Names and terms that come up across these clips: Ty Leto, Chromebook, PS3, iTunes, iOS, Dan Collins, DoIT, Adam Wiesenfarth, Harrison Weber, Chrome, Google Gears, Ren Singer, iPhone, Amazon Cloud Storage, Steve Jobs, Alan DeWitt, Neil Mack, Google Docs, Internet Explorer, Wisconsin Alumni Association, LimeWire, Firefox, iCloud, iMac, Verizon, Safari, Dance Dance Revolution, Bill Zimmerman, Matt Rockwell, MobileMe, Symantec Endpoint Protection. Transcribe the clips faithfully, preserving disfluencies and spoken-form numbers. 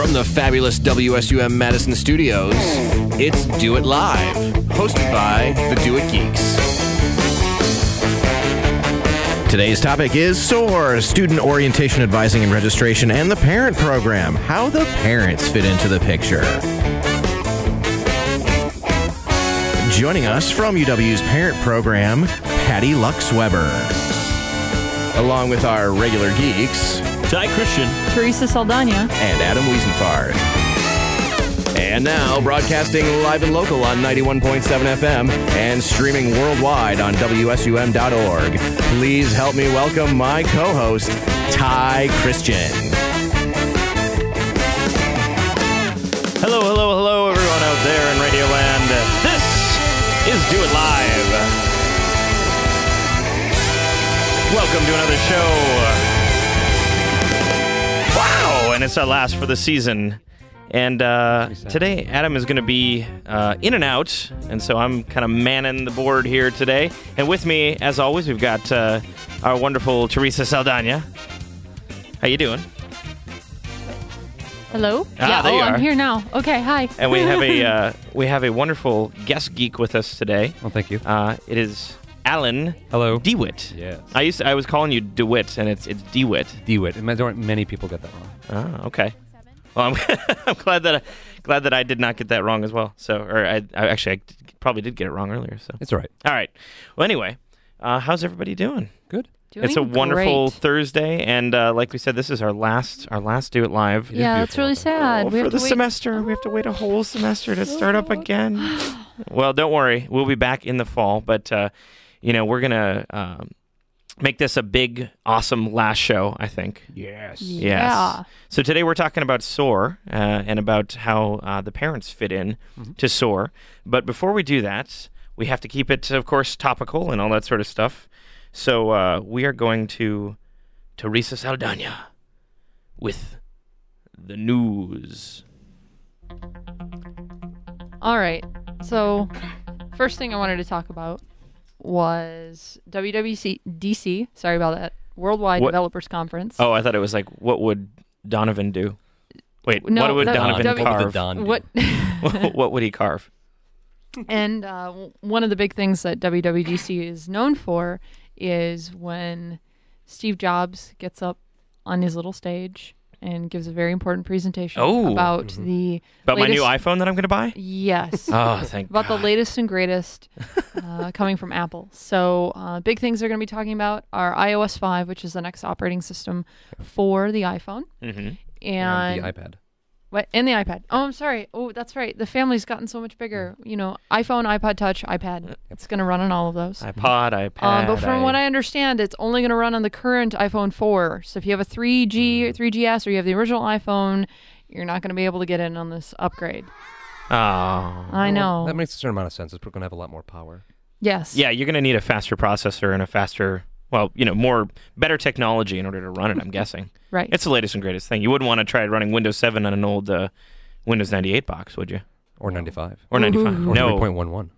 From the fabulous W S U M Madison studios, it's Do It Live, hosted by the Do It Geeks. Today's topic is SOAR, Student Orientation Advising and Registration, and the Parent Program, how the parents fit into the picture. Joining us from U W's Parent Program, Patty Lux Weber. Along with our regular geeks, Ty Christian, Teresa Saldana, and Adam Wiesenfarth. And now, broadcasting live and local on ninety-one point seven F M and streaming worldwide on W S U M dot org. Please help me welcome my co-host, Ty Christian. Hello, hello, hello, everyone out there in Radioland. This is Do It Live. Welcome to another show. And it's our last for the season. And uh, today, Adam is going to be uh, in and out. And so I'm kind of manning the board here today. And with me, as always, we've got uh, our wonderful Teresa Saldana. How you doing? Hello? Ah, yeah, there oh, you are. I'm here now. Okay, hi. And we have a uh, we have a wonderful guest geek with us today. Well, thank you. Uh, it is Alan Hello. DeWitt. Yes. I used to, I was calling you DeWitt, and it's it's DeWitt. DeWitt. Many people get that wrong. Oh, okay. Well, I'm, I'm glad that I, glad that I did not get that wrong as well. So, or I, I actually I probably did get it wrong earlier. So it's all right. All right. Well, anyway, uh, how's everybody doing? Good. Doing it's a wonderful great. Thursday, and uh, like we said, this is our last our last Do It Live. Yeah, it's really sad. Oh, we for have the to wait. semester, oh. we have to wait a whole semester to start up again. Well, don't worry, we'll be back in the fall, but. Uh, You know, we're going to uh, make this a big, awesome last show, I think. Yes. Yeah. Yes. So today we're talking about SOAR uh, and about how uh, the parents fit in mm-hmm. to SOAR. But before we do that, we have to keep it, of course, topical and all that sort of stuff. So uh, we are going to Teresa Saldana with the news. All right. So first thing I wanted to talk about was W W D C, sorry about that, Worldwide what? Developers Conference. Oh, I thought it was like, what would Donovan do? Wait, no, what would that, Donovan w- carve? Don what? what, what would he carve? And uh, one of the big things that W W D C is known for is when Steve Jobs gets up on his little stage and gives a very important presentation oh, about mm-hmm. the about latest, my new iPhone that I'm going to buy? Yes. oh, thank about God. The latest and greatest uh, coming from Apple. So uh, big things they're going to be talking about are i O S five, which is the next operating system for the iPhone. Mm-hmm. And, and the iPad. What? And the iPad. Oh, I'm sorry. Oh, that's right. The family's gotten so much bigger. You know, iPhone, iPod Touch, iPad. It's going to run on all of those. iPod, iPad. Um, but from I... what I understand, it's only going to run on the current iPhone four. So if you have a three G or three G S or you have the original iPhone, you're not going to be able to get in on this upgrade. Oh. I know. Well, that makes a certain amount of sense. It's going to have a lot more power. Yes. Yeah, you're going to need a faster processor and a faster... Well, you know, more better technology in order to run it, I'm guessing. Right. It's the latest and greatest thing. You wouldn't want to try running Windows seven on an old uh, Windows ninety-eight box, would you? Or ninety-five. Or ninety-five. Ooh. Or no. three point one one.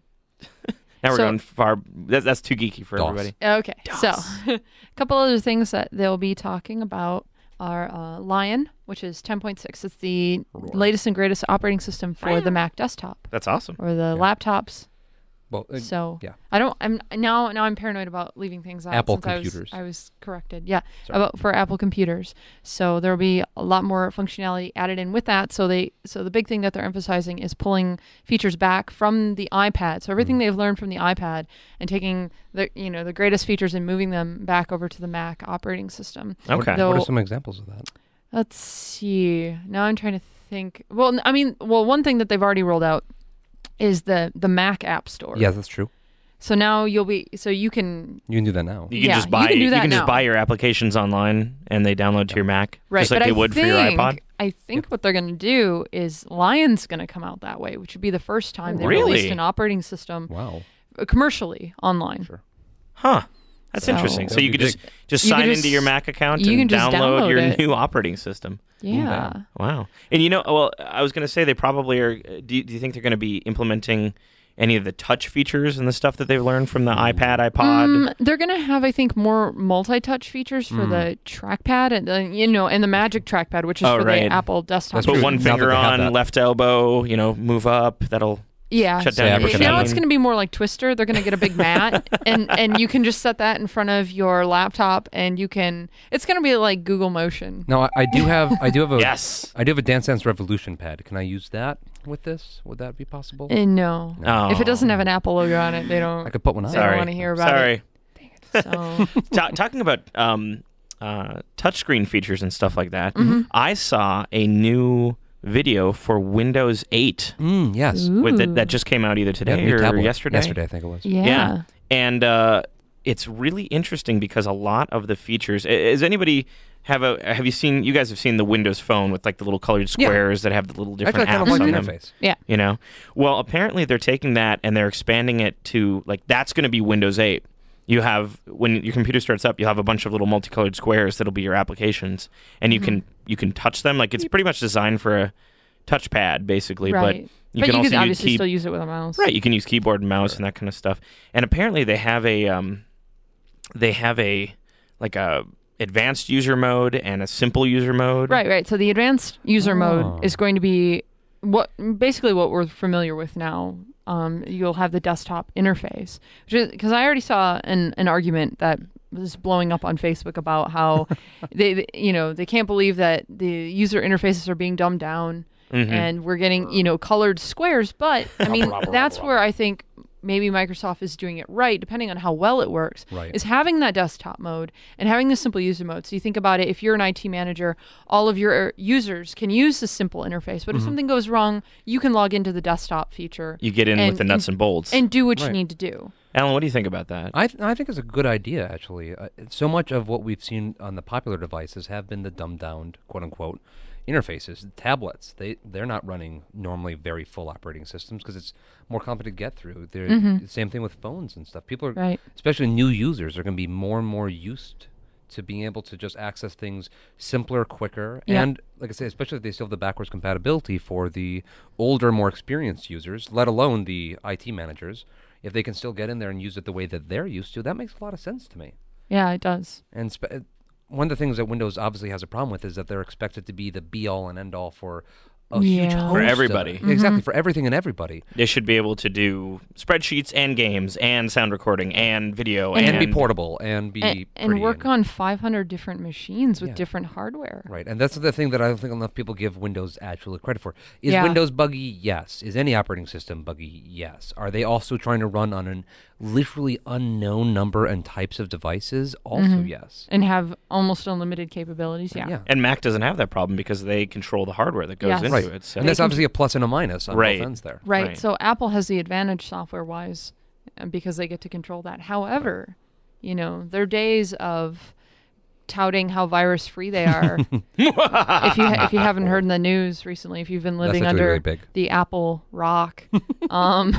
Now we're so, going far. That, that's too geeky for DOS. Everybody. Okay. DOS. So a couple other things that they'll be talking about are uh, Lion, which is ten point six. It's the Roar. latest and greatest operating system for Lion. The Mac desktop. That's awesome. Or the yeah. laptops. Well, uh, so yeah. I don't. I'm now. Now I'm paranoid about leaving things out. Apple computers. I was, I was corrected. Yeah, Sorry. about for Apple computers. So there will be a lot more functionality added in with that. So they. So the big thing that they're emphasizing is pulling features back from the iPad. So everything mm. they've learned from the iPad and taking the you know the greatest features and moving them back over to the Mac operating system. Okay. Though, what are some examples of that? Let's see. Now I'm trying to think. Well, I mean, well, one thing that they've already rolled out is the, the Mac App Store. Yeah, that's true. So now you'll be, so you can... You can do that now. You can yeah, just buy you can, do that you can now. just buy your applications online and they download to your Mac. Right, just like but they I would think, for your iPod. I think yep. what they're going to do is Lion's going to come out that way, which would be the first time they really? released an operating system wow. commercially online. Sure. Huh. That's so, interesting. So you could just, just you sign just, into your Mac account and download, download your it. new operating system. Yeah. Wow. And you know, well, I was going to say they probably are, do you, do you think they're going to be implementing any of the touch features and the stuff that they've learned from the iPad, iPod? Um, they're going to have, I think, more multi-touch features for mm. the trackpad and the, you know, and the Magic Trackpad, which is oh, for right. the Apple desktop. That's put one finger on, left elbow, you know, move up. That'll yeah. shut down. So, yeah, now it's going to be more like Twister. They're going to get a big mat, and and you can just set that in front of your laptop, and you can. It's going to be like Google Motion. No, I, I do have. I do have a. yes. I do have a Dance Dance Revolution pad. Can I use that with this? Would that be possible? Uh, no. no. If it doesn't have an Apple logo on it, they don't I could put one on. They don't want to hear about Sorry. it. Sorry. So. T- talking about um, uh, touchscreen features and stuff like that, mm-hmm. I saw a new video for Windows eight. Mm, yes. With the, that just came out either today yeah, or yesterday. Yesterday, I think it was. Yeah. yeah. And uh, it's really interesting because a lot of the features... Is anybody... Have a have you seen? You guys have seen the Windows Phone with like the little colored squares yeah. that have the little different apps like on them. Interface. Yeah, you know. Well, apparently they're taking that and they're expanding it to like that's going to be Windows eight. You have when your computer starts up, you'll have a bunch of little multicolored squares that'll be your applications, and you mm-hmm. can you can touch them. Like it's pretty much designed for a touchpad, basically. Right. But you but can you also could obviously key- still use it with a mouse. Right. You can use keyboard and mouse sure. and that kind of stuff. And apparently they have a um, they have a like a. advanced user mode and a simple user mode. Right, right. So the advanced user oh. mode is going to be what basically what we're familiar with now. Um, you'll have the desktop interface, because I already saw an, an argument that was blowing up on Facebook about how they, you know, they can't believe that the user interfaces are being dumbed down mm-hmm. and we're getting, you know, colored squares. But I mean, that's where I think. Maybe Microsoft is doing it right, depending on how well it works, right. is having that desktop mode and having the simple user mode. So you think about it, if you're an I T manager, all of your users can use the simple interface, but mm-hmm. if something goes wrong, you can log into the desktop feature. You get in and, with the nuts and, and bolts. And do what right. you need to do. Alan, what do you think about that? I th- I think it's a good idea, actually. Uh, so much of what we've seen on the popular devices have been the dumbed-down, quote-unquote, interfaces, tablets. They they're not running normally very full operating systems because it's more complicated to get through. They're mm-hmm. the same thing with phones and stuff. People are, right. especially new users, are going to be more and more used to being able to just access things simpler, quicker, yeah. and like I say, especially if they still have the backwards compatibility for the older, more experienced users, let alone the I T managers. If they can still get in there and use it the way that they're used to, that makes a lot of sense to me. Yeah, it does. And spe- one of the things that Windows obviously has a problem with is that they're expected to be the be-all and end-all for a yeah. huge host. For everybody. Mm-hmm. Exactly, for everything and everybody. They should be able to do spreadsheets and games and sound recording and video. And, and be portable and be And, and work and, on five hundred different machines with yeah. different hardware. Right, and that's the thing that I don't think enough people give Windows actual credit for. Is yeah. Windows buggy? Yes. Is any operating system buggy? Yes. Are they also trying to run on an literally unknown number and types of devices? Also mm-hmm. yes. And have almost unlimited capabilities, yeah. yeah. And Mac doesn't have that problem because they control the hardware that goes yes. into right. it. So. And that's obviously a plus and a minus on right. both ends there. Right. right, so Apple has the advantage software-wise because they get to control that. However, you know, their days of touting how virus-free they are, if you ha- if you haven't heard in the news recently, if you've been living under really the Apple rock, um,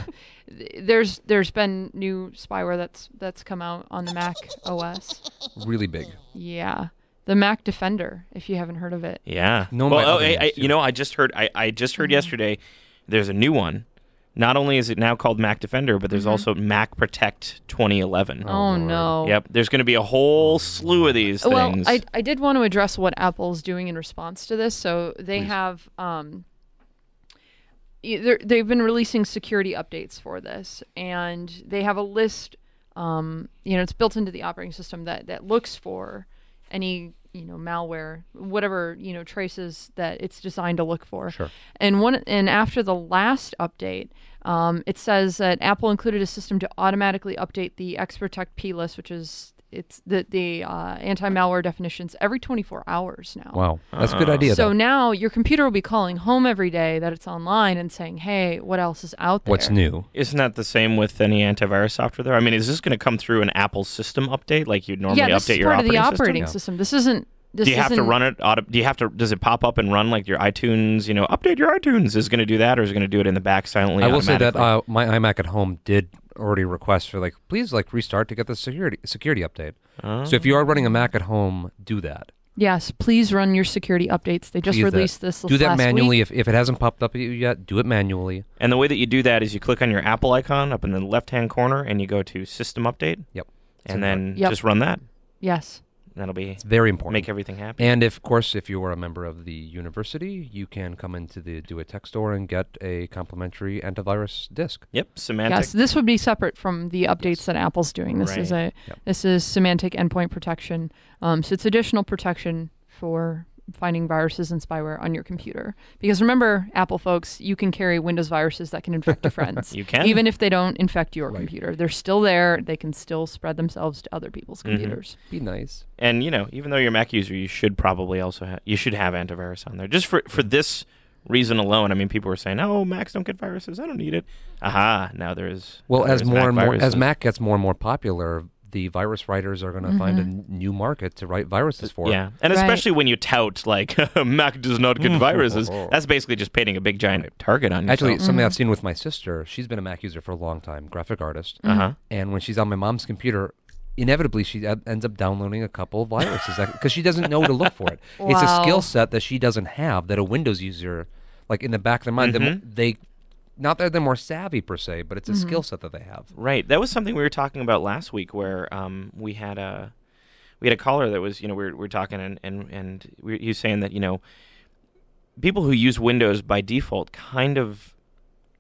There's there's been new spyware that's that's come out on the Mac O S. Really big. Yeah, the Mac Defender. If you haven't heard of it. Yeah. No. Well, oh, I, I, you know, I just heard. I, I just heard mm-hmm. yesterday. There's a new one. Not only is it now called Mac Defender, but there's mm-hmm. also Mac Protect twenty eleven. Oh, oh no. Yep. There's going to be a whole slew of these well, things. Well, I I did want to address what Apple's doing in response to this. So they Please. have. Um, They're, they've been releasing security updates for this, and they have a list, um, you know, it's built into the operating system that, that looks for any, you know, malware, whatever, you know, traces that it's designed to look for. Sure. And one, and after the last update, um, it says that Apple included a system to automatically update the XProtect P list, which is it's the, the uh, anti-malware definitions every twenty-four hours now. Wow. That's uh, a good idea. So though. Now your computer will be calling home every day that it's online and saying, hey, what else is out there? What's new? Isn't that the same with any antivirus software there? I mean, is this going to come through an Apple system update like you'd normally yeah, update your operating system? Yeah, this is part of the operating system. Yeah. system. This isn't... This do you have to run it? Auto, do you have to? Does it pop up and run like your iTunes? You know, update your iTunes. Is it going to do that, or is it going to do it in the back silently? I will say that uh, my iMac at home did already request for like, please like restart to get the security security update. Oh. So if you are running a Mac at home, do that. Yes, please run your security updates. They just please released that. this last week. Do that manually. If, if it hasn't popped up yet, do it manually. And the way that you do that is you click on your Apple icon up in the left-hand corner, and you go to System Update. Yep. And so then yep. just run that. Yes. That'll be it's very important. Make everything happen. And, if, of course, if you are a member of the university, you can come into the DoIT Tech Store and get a complimentary antivirus disk. Yep, Symantec. Yes, this would be separate from the updates yes. that Apple's doing. This right. is a yep. this is Symantec endpoint protection. Um, so it's additional protection for finding viruses and spyware on your computer. Because remember, Apple folks, you can carry Windows viruses that can infect your friends. You can. Even if they don't infect your right. computer. They're still there. They can still spread themselves to other people's mm-hmm. computers. Be nice. And, you know, even though you're a Mac user, you should probably also have, you should have antivirus on there. Just for, for this reason alone. I mean, people were saying, oh, Macs don't get viruses. I don't need it. Aha, now there is Well, now as more Mac and more, viruses. as Mac gets more and more popular, the virus writers are going to mm-hmm. find a n- new market to write viruses for. Yeah, and right. especially when you tout, like, Mac does not get viruses, that's basically just painting a big, giant target on yourself. Actually, mm-hmm. something I've seen with my sister, she's been a Mac user for a long time, graphic artist, uh-huh. and when she's on my mom's computer, inevitably she ad- ends up downloading a couple of viruses, because she doesn't know where to look for it. Wow. It's a skill set that she doesn't have, that a Windows user, like, in the back of their mind, mm-hmm. they... they Not that they're more savvy, per se, but it's a mm-hmm. skill set that they have. Right. That was something we were talking about last week where um, we had a we had a caller that was, you know, we were, we were talking and, and, and we were, he was saying that, you know, people who use Windows by default kind of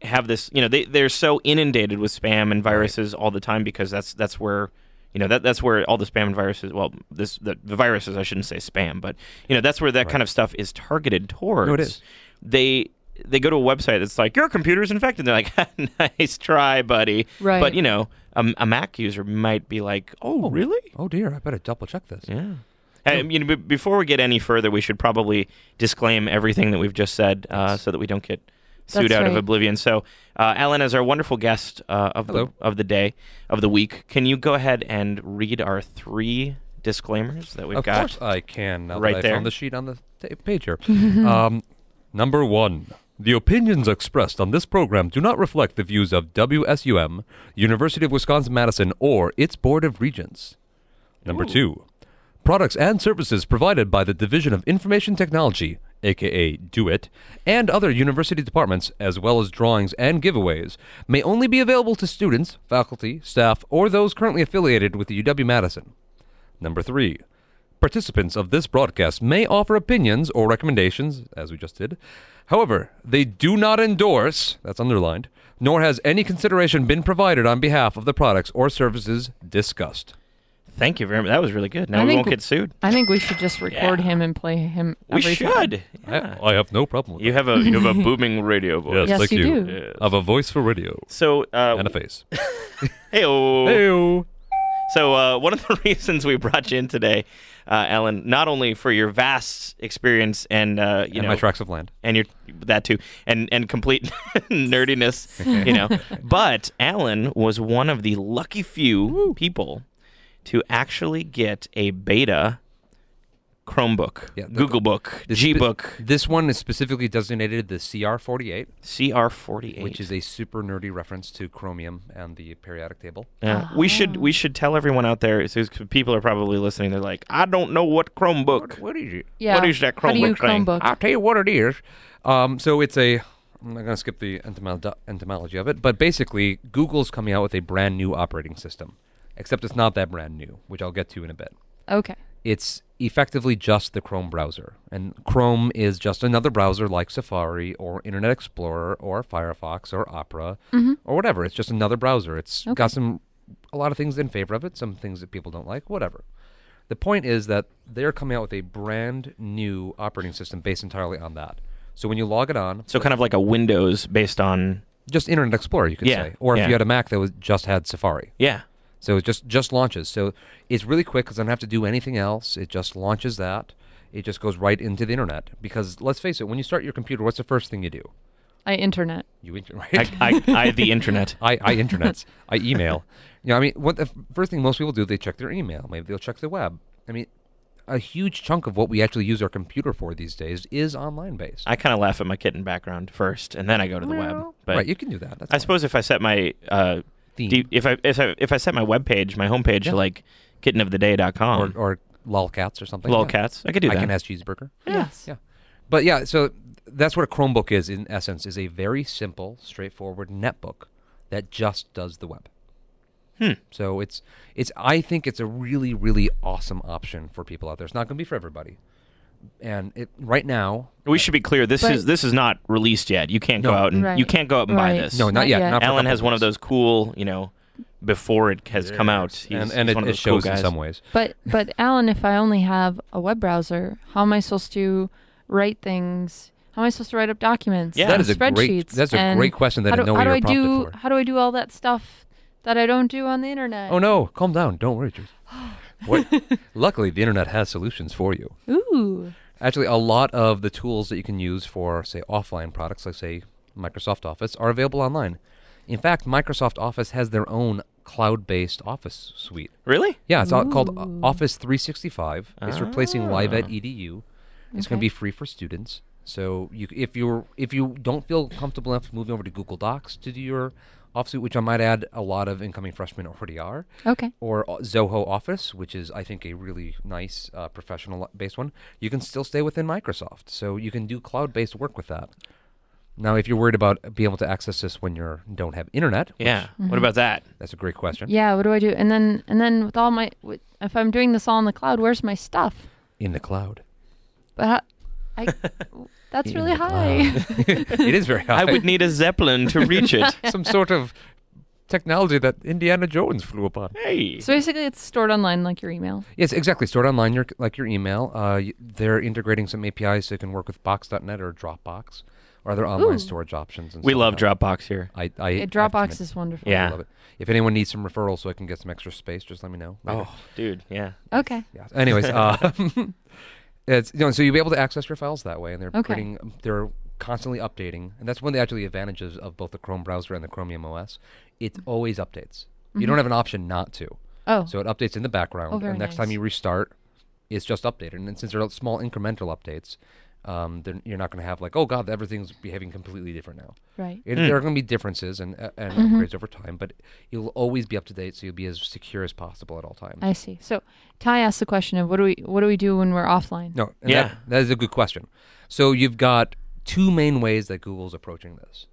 have this, you know, they, they're so inundated with spam and viruses right. all the time because that's that's where, you know, that that's where all the spam and viruses, well, this the, the viruses, I shouldn't say spam, but, you know, that's where that right. kind of stuff is targeted towards. No, it is. They... They go to a website that's like, your computer's infected. They're like, nice try, buddy. Right. But, you know, a, a Mac user might be like, oh, really? Oh, dear. I better double check this. Yeah. Hey, you know, b- before we get any further, we should probably disclaim everything that we've just said uh, so that we don't get sued that's out right. of oblivion. So, uh, Alan, as our wonderful guest uh, of Hello. the of the day, of the week, can you go ahead and read our three disclaimers that we've of got? Of course I can. Now right that I there. found the sheet on the t- page here. um, number one. The opinions expressed on this program do not reflect the views of W S U M, University of Wisconsin-Madison, or its Board of Regents. Number Ooh. two, products and services provided by the Division of Information Technology, a k a. DoIT, and other university departments, as well as drawings and giveaways, may only be available to students, faculty, staff, or those currently affiliated with the U W-Madison. Number three, participants of this broadcast may offer opinions or recommendations, as we just did. However, they do not endorse, that's underlined, nor has any consideration been provided on behalf of the products or services discussed. Thank you very much. That was really good. Now I we won't we, get sued. I think we should just record yeah. him and play him. We should. Yeah. I, I have no problem with you that. Have a, you have a booming radio voice. Yes, yes, thank you. you. Do. Yes. I have a voice for radio. So, uh, and a face. Hey-o. Hey-o. So uh, one of the reasons we brought you in today, uh, Alan, not only for your vast experience and uh, you and know my tracts of land and your that too and and complete nerdiness, you know, but Alan was one of the lucky few Woo. people to actually get a beta Chromebook, yeah, the, Google Book, G Book. Spe- this one is specifically designated the C R forty-eight. C R forty-eight, which is a super nerdy reference to Chromium and the periodic table. Yeah, uh-huh. we should we should tell everyone out there. So people are probably listening. They're like, I don't know what Chromebook. What, what is it? Yeah. What is that Chromebook, How do you thing? Chromebook? I'll tell you what it is. Um, so it's a. I'm not going to skip the entom- entomology of it, but basically, Google's coming out with a brand new operating system, except it's not that brand new, which I'll get to in a bit. Okay. It's effectively just the Chrome browser. And Chrome is just another browser like Safari or Internet Explorer or Firefox or Opera mm-hmm. or whatever. It's just another browser. It's okay. got some a lot of things in favor of it, some things that people don't like, whatever. The point is that they're coming out with a brand new operating system based entirely on that. So when you log it on... So kind of like a Windows based on... Just Internet Explorer, you could yeah, say. Or if yeah. you had a Mac that was just had Safari. Yeah. So it just, just launches. So it's really quick because I don't have to do anything else. It just launches that. It just goes right into the internet. Because let's face it, when you start your computer, what's the first thing you do? I internet. You inter- right? I, I I the internet. I I internets. I email. You know, I mean, what the first thing most people do, they check their email. Maybe they'll check the web. I mean, a huge chunk of what we actually use our computer for these days is online-based. I kind of laugh at my kitten background first, and then I go to the well, web. But right, you can do that. That's I fine. suppose if I set my... Uh, You, if I if I if I set my webpage, my homepage, yeah. like kitten of the day dot com or, or lolcats or something. Lolcats. Yeah. I could do that. I can ask Cheeseburger. Yes. Yeah. But yeah, so that's what a Chromebook is in essence, is a very simple, straightforward netbook that just does the web. Hmm. So it's it's I think it's a really, really awesome option for people out there. It's not going to be for everybody. And it, right now, we should be clear. This is this is not released yet. You can't no, go out and right. you can't go out and right. buy this. No, not, not yet. yet. Not Alan has one of those cool, you know, before it has yes. come out. He's, and and he's it, one of those it shows cool guys. In some ways. But but Alan, if I only have a web browser, how am I supposed to write things? How am I supposed to write up documents? Yeah, that is a great. That's a great question. That I know you're prompted do, for. How do I do all that stuff that I don't do on the internet? Oh no, calm down. Don't worry, Teresa. What, luckily, the internet has solutions for you. Ooh. Actually, a lot of the tools that you can use for, say, offline products, like, say, Microsoft Office, are available online. In fact, Microsoft Office has their own cloud-based Office suite. Really? Yeah, it's Ooh. called Office three sixty-five. It's ah. replacing live ed dot e d u. It's okay. going to be free for students. So you, if you're if you don't feel comfortable enough moving over to Google Docs to do your Office, which I might add, a lot of incoming freshmen already are. Okay. Or Zoho Office, which is, I think, a really nice uh, professional-based one. You can still stay within Microsoft, so you can do cloud-based work with that. Now, if you're worried about being able to access this when you don't have internet, which, yeah, mm-hmm. what about that? That's a great question. Yeah, what do I do? And then, and then with all my, if I'm doing this all in the cloud, where's my stuff? In the cloud. But. How, I, that's in really high. It is very high. I would need a Zeppelin to reach it. Some sort of technology that Indiana Jones flew upon. Hey. So basically it's stored online like your email. Yes, exactly. Stored online your, like your email. Uh, you, they're integrating some A P Is so you can work with box dot net or Dropbox or other online Ooh. storage options. And we love like Dropbox here. I, I yeah, Dropbox is wonderful. Yeah. I love it. If anyone needs some referrals so I can get some extra space, just let me know. Later. Oh, dude. Yeah. Okay. Yeah. Anyways. Uh, It's, you know, so you'll be able to access your files that way, and they're okay. creating, they're constantly updating, and that's one of the actually advantages of both the Chrome browser and the Chromium O S. It mm-hmm. always updates. Mm-hmm. You don't have an option not to. Oh, so it updates in the background, oh, very and next nice. time you restart, it's just updated. And since they're small incremental updates, um, you're not going to have like, oh god, everything's behaving completely different now. Right. It, mm. There are going to be differences and uh, and mm-hmm. upgrades over time, but you'll always be up to date, so you'll be as secure as possible at all times. I see. So Ty asked the question of what do we what do we do when we're offline? No, yeah, that, that is a good question. So you've got two main ways that Google's approaching this.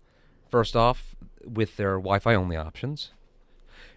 First off, with their Wi-Fi only options,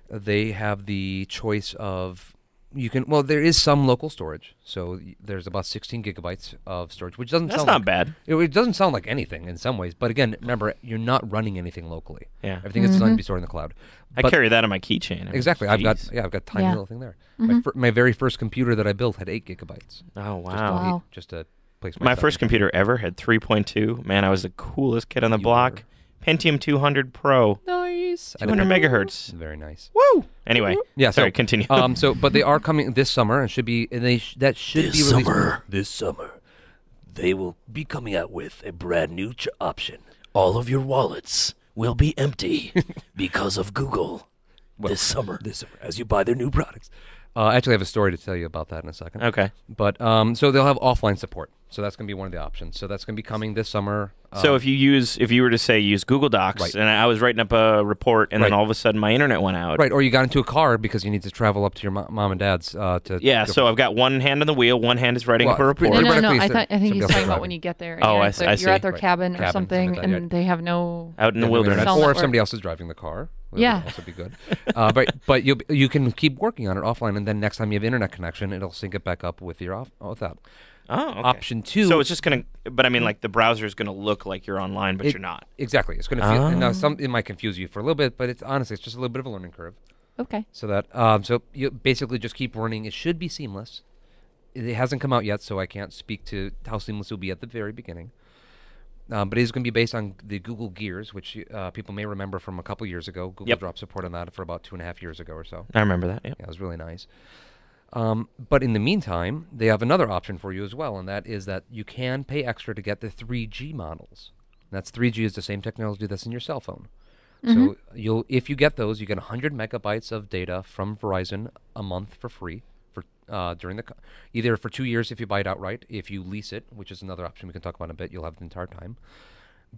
they have the choice of. You can well. There is some local storage, so there's about sixteen gigabytes of storage, which doesn't. That's sound not like, bad. It, it doesn't sound like anything in some ways, but again, remember you're not running anything locally. Yeah, everything mm-hmm. is designed to be stored in the cloud. But I carry that on my keychain. Exactly. Jeez. I've got yeah, I've got tiny yeah. little thing there. Mm-hmm. My, fir- my very first computer that I built had eight gigabytes. Oh wow! Just to, wow. Eight, just to place my. My first computer ever had three point two. Man, I was the coolest kid on the you block. Were. Pentium two hundred Pro. Nice. two hundred megahertz. Very nice. Woo! Anyway, yeah, sorry, so, continue. um, so, but they are coming this summer and should be, and they sh- that should this be released. Summer, this summer, they will be coming out with a brand new ch- option. All of your wallets will be empty because of Google well, this summer. This summer, as you buy their new products. Uh, actually, I have a story to tell you about that in a second. Okay. But um, so they'll have offline support. So that's going to be one of the options. So that's going to be coming this summer. Um, so if you use, if you were to say use Google Docs, right. and I was writing up a report, and right. then all of a sudden my internet went out. Right. Or you got into a car because you need to travel up to your mo- mom and dad's uh, to. Yeah. So I've got one hand on the wheel, one hand is writing well, up a report. No, no, no. no. I, thought, I think he's talking about when you get there. And oh, I see. You're see. at their right. cabin or cabin, something, and right. they have no. Out in the wilderness, or if somebody else is driving the car. It yeah. would also be good. Uh, but but you you can keep working on it offline, and then next time you have internet connection, it'll sync it back up with your off with that. Oh, okay. Option two. So it's just going to, but I mean, like the browser is going to look like you're online, but it, you're not. Exactly. It's going to feel, oh. now some, it might confuse you for a little bit, but it's honestly, it's just a little bit of a learning curve. Okay. So that, um, so you basically just keep running. It should be seamless. It hasn't come out yet, so I can't speak to how seamless it will be at the very beginning. Um, but it is going to be based on the Google Gears, which uh, people may remember from a couple years ago. Google yep. dropped support on that for about two and a half years ago or so. I remember that, yep. yeah. It was really nice. Um, but in the meantime, they have another option for you as well, and that is that you can pay extra to get the three G models. And that's three G is the same technology that's in your cell phone. Mm-hmm. So you'll if you get those, you get one hundred megabytes of data from Verizon a month for free. For uh, during the co- either for two years if you buy it outright, if you lease it, which is another option we can talk about in a bit, you'll have the entire time.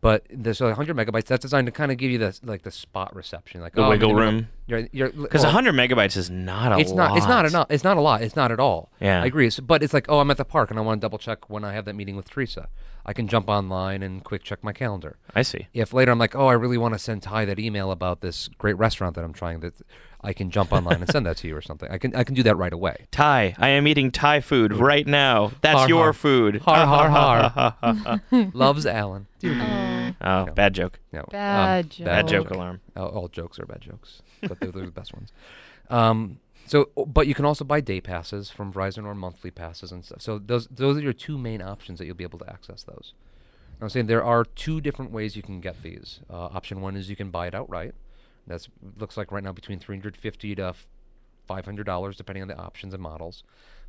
But there's so one hundred megabytes. That's designed to kind of give you the like the spot reception, like the oh, wiggle room. Because you're, you're, well, one hundred megabytes is not a it's lot. Not, it's not enough. It's not a lot. It's not at all. Yeah, I agree. It's, but it's like, oh, I'm at the park and I want to double check when I have that meeting with Teresa. I can jump online and quick check my calendar. I see. If later I'm like, oh, I really want to send Ty that email about this great restaurant that I'm trying to, I can jump online and send that to you or something. I can I can do that right away. Thai. I am eating Thai food right now. That's har, your har. food. Har, har, har. har. Loves Alan. Oh, oh no. bad joke. No. Bad um, joke. Bad joke alarm. All, all jokes are bad jokes, but they're, they're the best ones. Um, so, but you can also buy day passes from Verizon or monthly passes and stuff. So those those are your two main options that you'll be able to access those. And I'm saying there are two different ways you can get these. Uh, option one is you can buy it outright. That's looks like right now between three hundred fifty dollars to five hundred dollars, depending on the options and models.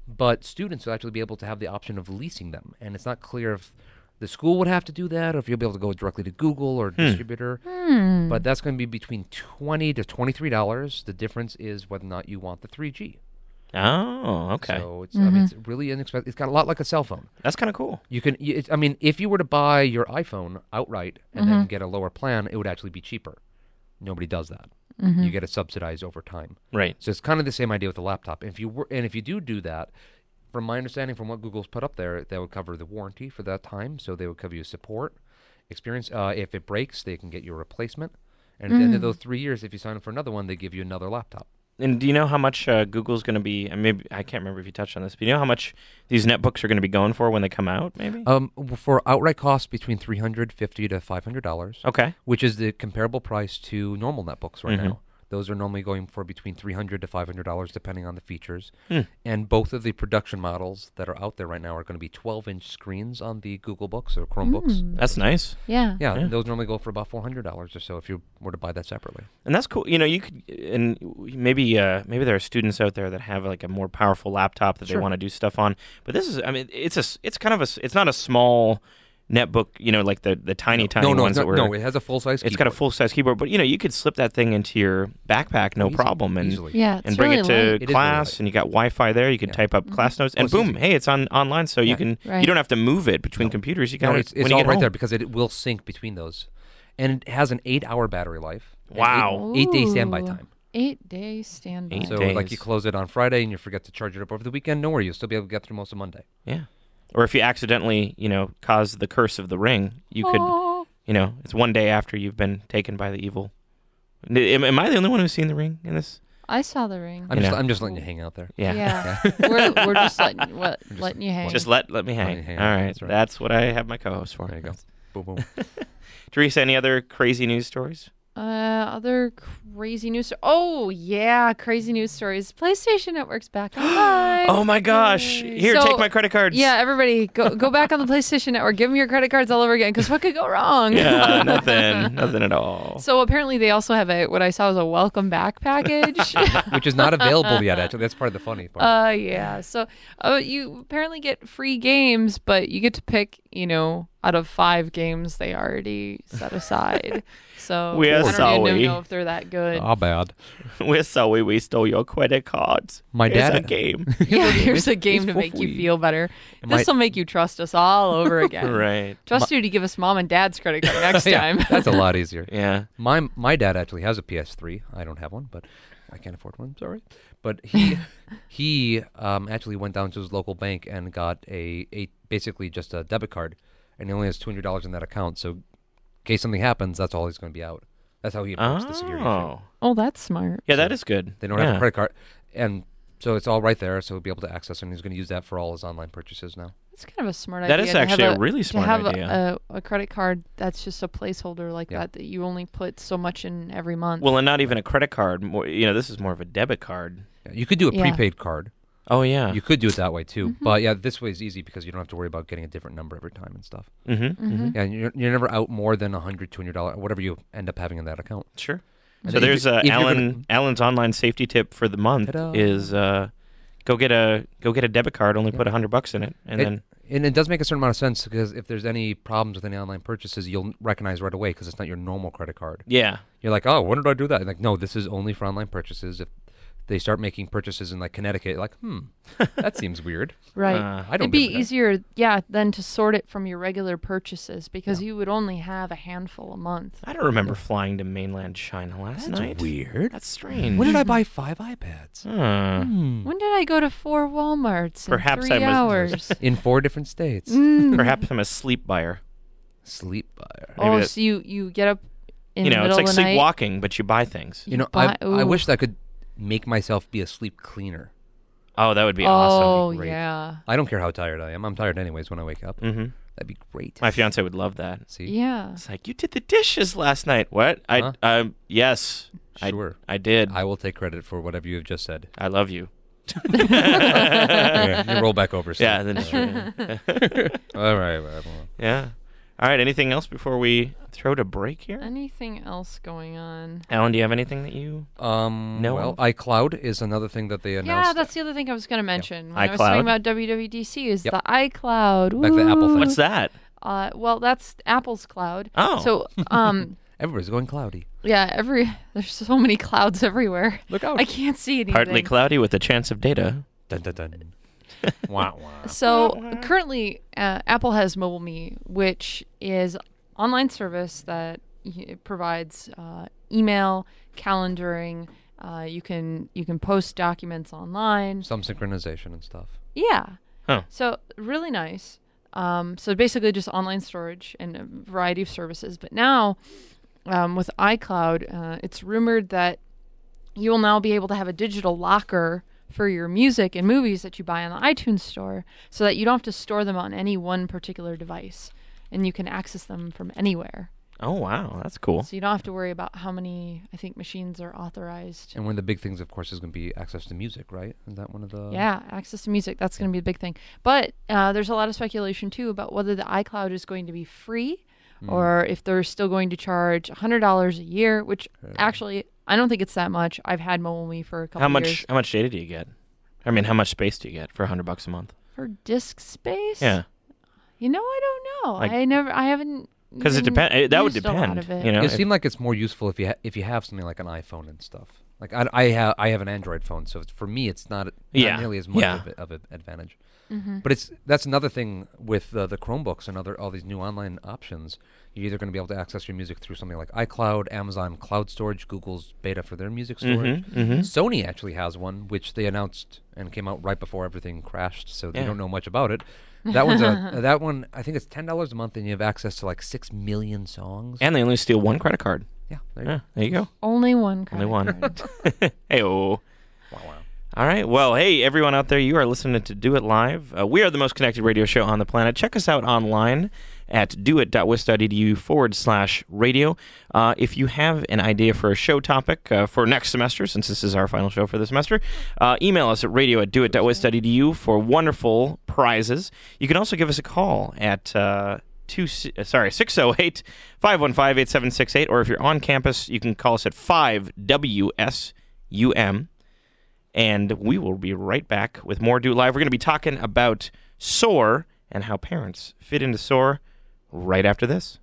But students will actually be able to have the option of leasing them. And it's not clear if the school would have to do that or if you'll be able to go directly to Google or a hmm. distributor. Hmm. But that's going to be between twenty dollars to twenty-three dollars. The difference is whether or not you want the three G. Oh, okay. So it's, mm-hmm. I mean, it's really inexpensive. It's got a lot like a cell phone. That's kind of cool. You can, it, I mean, if you were to buy your iPhone outright and mm-hmm. then get a lower plan, it would actually be cheaper. Nobody does that. Mm-hmm. You get it subsidized over time. Right. So it's kind of the same idea with the laptop. If you were, and if you do do that, from my understanding, from what Google's put up there, they would cover the warranty for that time. So they would cover your support, experience. Uh, if it breaks, they can get you a replacement. And at mm. the end of those three years, if you sign up for another one, they give you another laptop. And do you know how much uh, Google's going to be? And maybe I can't remember if you touched on this, but do you know how much these netbooks are going to be going for when they come out? Maybe um, for outright costs between three hundred fifty to five hundred dollars. Okay, which is the comparable price to normal netbooks right mm-hmm. now. Those are normally going for between three hundred to five hundred dollars, depending on the features. Hmm. And both of the production models that are out there right now are going to be twelve-inch screens on the Google Books or Chromebooks. Mm. That's nice. Yeah. yeah, yeah. Those normally go for about four hundred dollars or so if you were to buy that separately. And that's cool. You know, you could, and maybe uh, maybe there are students out there that have like a more powerful laptop that sure. they want to do stuff on. But this is, I mean, it's a, it's kind of a, it's not a small netbook, you know, like the, the tiny, no, tiny no, no, ones not, that were... No, it has a full-size keyboard. It's got a full-size keyboard, but, you know, you could slip that thing into your backpack, no easily, problem, and easily. Yeah, and bring really it to it class, really and you got Wi-Fi there, you can yeah. type up mm-hmm. class notes, and well, boom, easy. Hey, it's on online, so yeah. you can right. you don't have to move it between no. computers. You can no, it's, it's when all you get right home. There, because it will sync between those. And it has an eight-hour battery life. Wow. Eight-day eight standby time. Eight-day standby. Eight so, days. Like, you close it on Friday, and you forget to charge it up over the weekend, no worry, you'll still be able to get through most of Monday. Yeah. Or if you accidentally, you know, cause the curse of the ring, you could, aww. You know, it's one day after you've been taken by the evil. Am, am I the only one who's seen the ring in this? I saw the ring. I'm, just, I'm just letting you hang out there. Yeah. yeah. yeah. we're, we're just letting, what, we're just letting you hang. Just let, let me hang. Let me hang. All right. That's, right. That's what I have my co-host for. There you go. Boom, boom. Teresa, any other crazy news stories? Uh, other crazy news. Sto- oh, yeah. Crazy news stories. PlayStation Network's back online. Oh, my gosh. Here, so, take my credit cards. Yeah, everybody, go go back on the PlayStation Network. Give them your credit cards all over again, because what could go wrong? Yeah, nothing. Nothing at all. So apparently they also have a what I saw was a welcome back package. Which is not available yet, actually. That's part of the funny part. Uh, yeah. So uh, you apparently get free games, but you get to pick, you know, out of five games they already set aside. So we're I don't sorry. Even know if they're that good. Oh, bad. We're sorry we stole your credit cards. My here's dad. A game. yeah, here's a game to make you feel better. This will make you trust us all over again. right. Trust my... you to give us mom and dad's credit card next yeah, time. That's a lot easier. Yeah. My my dad actually has a P S three. I don't have one, but I can't afford one. Sorry. But he he um, actually went down to his local bank and got a, a basically just a debit card, and he only has two hundred dollars in that account. So in case something happens, that's all he's going to be out. That's how he approached oh. the security thing. Oh, that's smart. Yeah, so that is good. They don't yeah. have a credit card. And so it's all right there, so he'll be able to access it, and he's going to use that for all his online purchases now. That's kind of a smart idea. That is actually a, a really smart idea. To have a, a, a credit card that's just a placeholder like yeah. that that you only put so much in every month. Well, and not even a credit card. More, you know, this is more of a debit card. Yeah, you could do a yeah. prepaid card. Oh, yeah. You could do it that way, too. Mm-hmm. But, yeah, this way is easy because you don't have to worry about getting a different number every time and stuff. Mm-hmm. Mm-hmm. Yeah, and you're, you're never out more than one hundred dollars, two hundred dollars, whatever you end up having in that account. Sure. And so there's uh, Alan gonna... Alan's online safety tip for the month Ta-da. is uh, go get a go get a debit card, only yeah. put one hundred bucks in it, and it, then... And it does make a certain amount of sense because if there's any problems with any online purchases, you'll recognize right away because it's not your normal credit card. Yeah. You're like, oh, when did I do that? And like, no, this is only for online purchases. If they start making purchases in like Connecticut, like, hmm, that seems weird. Right. Uh, I don't It'd be easier, yeah, than to sort it from your regular purchases because yeah. you would only have a handful a month. I don't remember yeah. flying to mainland China last That's night. That's weird. That's strange. When did I buy five iPads? Hmm. Hmm. When did I go to four Walmarts in Perhaps three I'm hours? A, in four different states. Mm. Perhaps I'm a sleep buyer. Sleep buyer. Oh, that, so you, you get up in you know, the middle of the night. It's like sleepwalking, night. But you buy things. You, you know, buy, I, I wish I could make myself be a sleep cleaner. Oh, that would be oh, awesome. Oh, yeah. I don't care how tired I am. I'm tired anyways when I wake up. Mm-hmm. That'd be great. My fiance would love that. See? Yeah. It's like, you did the dishes last night. What? Huh? I um, Yes. Sure. I, I did. I will take credit for whatever you have just said. I love you. yeah, you roll back over. So. Yeah, that's true. All right. Well, yeah. All right, anything else before we throw to break here? Anything else going on? Alan, do you have anything that you um, know Well, of? iCloud is another thing that they announced. Yeah, that's the other thing I was going to mention. Yeah. When iCloud? I was talking about W W D C is yep. the iCloud. Like the Apple thing. What's that? Uh, well, that's Apple's cloud. Oh. So, um... everybody's going cloudy. Yeah, every there's so many clouds everywhere. Look out. I can't see anything. Partly cloudy with a chance of data. Dun, dun, dun. wah, wah. So wah, wah. Currently, uh, Apple has MobileMe, which is online service that y- provides uh, email, calendaring. Uh, you can you can post documents online. Some synchronization and stuff. Yeah. Huh. So really nice. Um, so basically, just online storage and a variety of services. But now, um, with iCloud, uh, it's rumored that you will now be able to have a digital locker for your music and movies that you buy on the iTunes store so that you don't have to store them on any one particular device and you can access them from anywhere. Oh, wow. That's cool. So you don't have to worry about how many, I think, machines are authorized. And one of the big things, of course, is going to be access to music, right? Is that one of the... Yeah, access to music. That's yeah. going to be the big thing. But uh, there's a lot of speculation, too, about whether the iCloud is going to be free mm. or if they're still going to charge one hundred dollars a year, which okay. actually... I don't think it's that much. I've had MobileMe for a couple how much, years. How much data do you get? I mean, how much space do you get for one hundred bucks a month? For disk space? Yeah. You know, I don't know. Like, I never, I haven't. Because it depends. That would depend. It. You know, it, it seems like it's more useful if you ha- if you have something like an iPhone and stuff. Like I, I have I have an Android phone, so it's, for me it's not, not yeah. nearly as much yeah. of, a, of an advantage. Mm-hmm. But it's that's another thing with uh, the Chromebooks and other all these new online options. You're either going to be able to access your music through something like iCloud, Amazon Cloud Storage, Google's beta for their music storage. Mm-hmm, mm-hmm. Sony actually has one, which they announced and came out right before everything crashed, so yeah. they don't know much about it. That one's a that one. I think it's ten dollars a month, and you have access to like six million songs. And they only steal one credit card. Yeah, there you, yeah, go. There you go. Only one credit Only one. card. Hey-oh. Wow, wow. All right. Well, hey, everyone out there, you are listening to Do It Live. Uh, we are the most connected radio show on the planet. Check us out online at doit.wist.edu forward slash radio. Uh, if you have an idea for a show topic uh, for next semester, since this is our final show for the semester, uh, email us at radio at doit.wist.edu for wonderful prizes. You can also give us a call at... Uh, Two, sorry, six oh eight, five one five, eight seven six eight, or if you're on campus, you can call us at five W S U M, and we will be right back with more Do It Live. We're going to be talking about SOAR and how parents fit into SOAR right after this.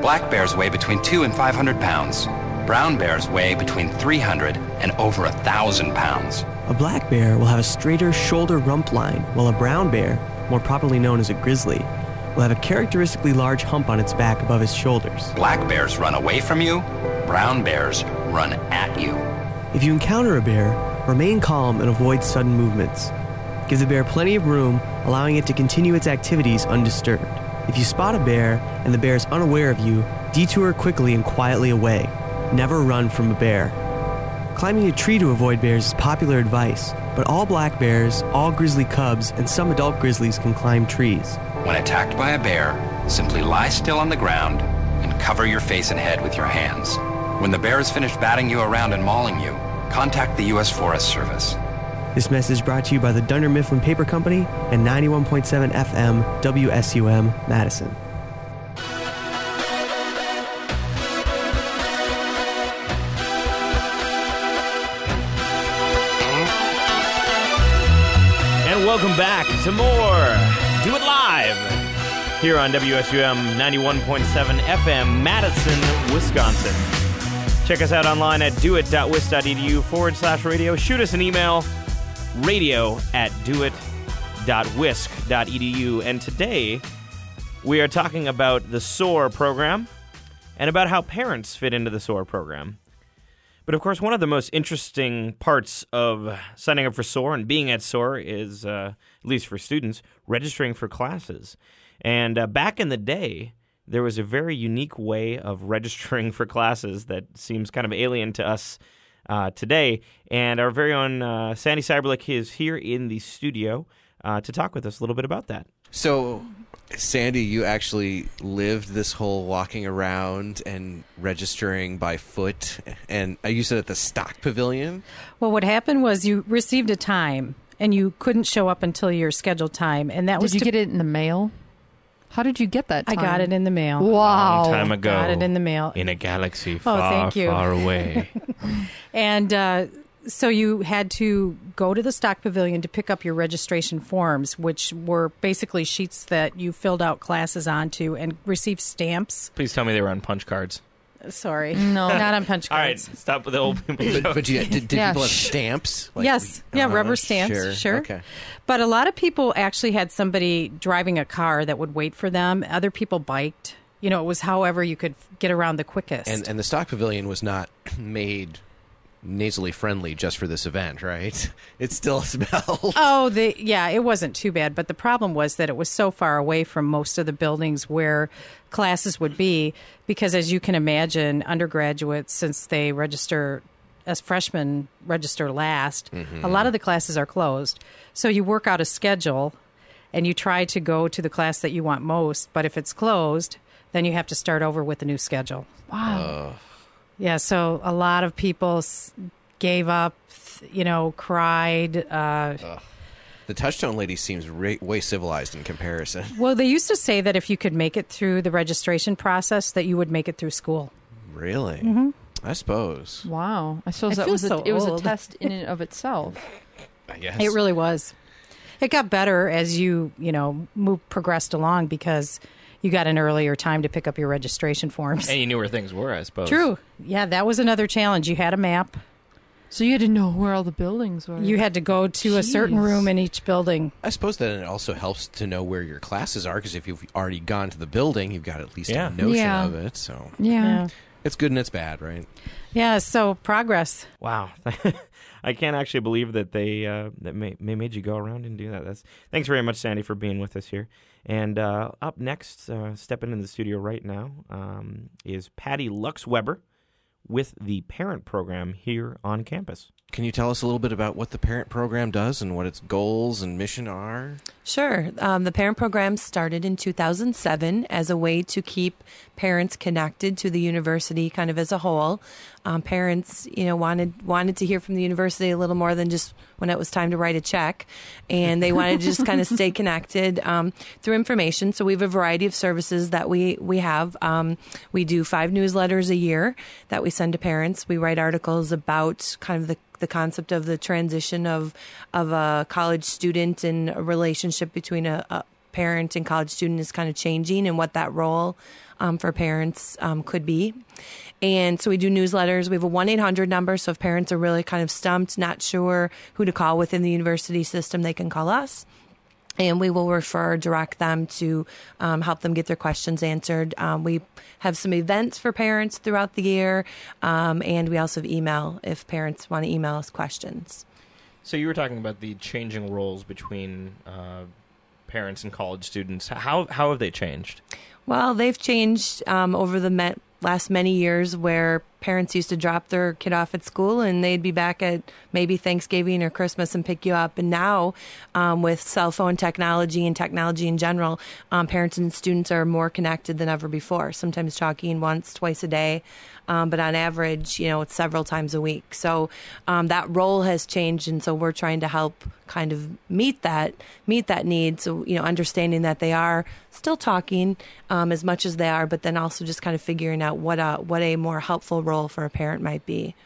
Black bears weigh between two and five hundred pounds. Brown bears weigh between three hundred and over one thousand pounds. A black bear will have a straighter shoulder rump line, while a brown bear, more properly known as a grizzly, will have a characteristically large hump on its back above its shoulders. Black bears run away from you. Brown bears run at you. If you encounter a bear, remain calm and avoid sudden movements. Give the bear plenty of room, allowing it to continue its activities undisturbed. If you spot a bear and the bear is unaware of you, detour quickly and quietly away. Never run from a bear. Climbing a tree to avoid bears is popular advice, but all black bears, all grizzly cubs, and some adult grizzlies can climb trees. When attacked by a bear, simply lie still on the ground and cover your face and head with your hands. When the bear is finished batting you around and mauling you, contact the U S Forest Service. This message brought to you by the Dunder Mifflin Paper Company and ninety-one point seven F M W S U M Madison. And welcome back to more Do It Live here on W S U M ninety-one point seven F M Madison, Wisconsin. Check us out online at doit.wis.edu forward slash radio. Shoot us an email. Radio at doit.wisc dot e d u. And today we are talking about the SOAR program and about how parents fit into the SOAR program. But of course, one of the most interesting parts of signing up for SOAR and being at SOAR is, uh, at least for students, registering for classes. And uh, back in the day, there was a very unique way of registering for classes that seems kind of alien to us Uh, today, and our very own uh, Sandy Seiberlich is here in the studio uh, to talk with us a little bit about that. So, Sandy, you actually lived this whole walking around and registering by foot, and you said at the Stock Pavilion? Well, what happened was you received a time, and you couldn't show up until your scheduled time, and that did was Did you to- get it in the mail? How did you get that time? I got it in the mail. Wow. A long time ago. Got it in the mail. In a galaxy far, oh, thank you. far away. And uh, so you had to go to the Stock Pavilion to pick up your registration forms, which were basically sheets that you filled out classes onto and received stamps. Please tell me they were on punch cards. Sorry. No. Not on punch cards. All right. Stop with the old people. But, but yeah, did, did yeah. people have stamps? Like, yes. We, yeah, uh, rubber stamps. Sure. sure. Okay. But a lot of people actually had somebody driving a car that would wait for them. Other people biked. You know, it was however you could get around the quickest. And, and the Stock Pavilion was not made nasally friendly just for this event, right? It still smelled. Oh, the yeah, it wasn't too bad. But the problem was that it was so far away from most of the buildings where classes would be, because as you can imagine, undergraduates, since they register as freshmen, register last, mm-hmm. a lot of the classes are closed. So you work out a schedule and you try to go to the class that you want most. But if it's closed, then you have to start over with a new schedule. Wow. Uh. Yeah, so a lot of people gave up, you know, cried. Uh, the Touchstone lady seems re- way civilized in comparison. Well, they used to say that if you could make it through the registration process, that you would make it through school. Really? Mm-hmm. I suppose. Wow. I suppose I that was so a, it was a test in and of itself. I guess. It really was. It got better as you, you know, moved, progressed along, because you got an earlier time to pick up your registration forms. And you knew where things were, I suppose. True. Yeah, that was another challenge. You had a map. So you had to know where all the buildings were. You had to go to Jeez. a certain room in each building. I suppose that it also helps to know where your classes are, because if you've already gone to the building, you've got at least yeah. a notion yeah. of it. So yeah. yeah. It's good and it's bad, right? Yeah, so progress. Wow. I can't actually believe that they uh, that may, may made you go around and do that. That's, thanks very much, Sandy, for being with us here. And uh, up next, uh, stepping into the studio right now, um, is Patty Lux Weber with the Parent Program here on campus. Can you tell us a little bit about what the Parent Program does and what its goals and mission are? Sure. Um, the Parent Program started in two thousand seven as a way to keep parents connected to the university kind of as a whole. Um, parents, you know, wanted wanted to hear from the university a little more than just when it was time to write a check. And they wanted to just kind of stay connected um, through information. So we have a variety of services that we, we have. Um, we do five newsletters a year that we send to parents. We write articles about kind of the the concept of the transition of of a college student, and a relationship between a, a parent and college student is kind of changing, and what that role um, for parents um, could be. And so we do newsletters. We have a one eight hundred number, so if parents are really kind of stumped, not sure who to call within the university system, they can call us. And we will refer, direct them to um, help them get their questions answered. Um, we have some events for parents throughout the year, um, and we also have email if parents want to email us questions. So you were talking about the changing roles between uh, parents and college students. How how have they changed? Well, they've changed um, over the met- last many years, where parents used to drop their kid off at school and they'd be back at maybe Thanksgiving or Christmas and pick you up. And now um, with cell phone technology and technology in general, um, parents and students are more connected than ever before, sometimes talking once, twice a day. Um, but on average, you know, it's several times a week. So um, that role has changed. And so we're trying to help kind of meet that, meet that need. So, you know, understanding that they are still talking um, as much as they are, but then also just kind of figuring out what a, what a more helpful role for a parent might be.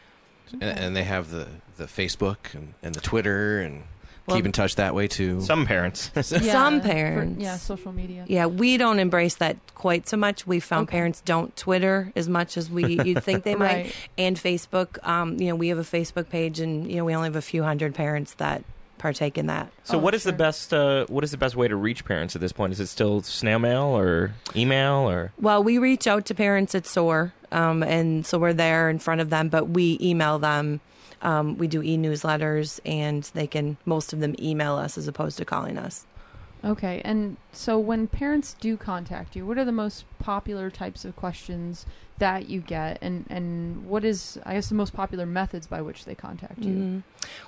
And, and they have the, the Facebook and, and the Twitter and well, keep in touch that way too. Some parents. yeah, some parents. For, yeah, social media. Yeah, we don't embrace that quite so much. We found okay. parents don't Twitter as much as we you'd think they right. might. And Facebook. Um, you know, we have a Facebook page, and you know, we only have a few hundred parents that partake in that. So, oh, what is sure. the best? Uh, what is the best way to reach parents at this point? Is it still snail mail or email or? Well, we reach out to parents at SOAR, um, and so we're there in front of them. But we email them. Um, we do e-newsletters, and they can most of them email us as opposed to calling us. Okay, and so when parents do contact you, what are the most popular types of questions that you get, and, and what is, I guess, the most popular methods by which they contact you? Mm-hmm.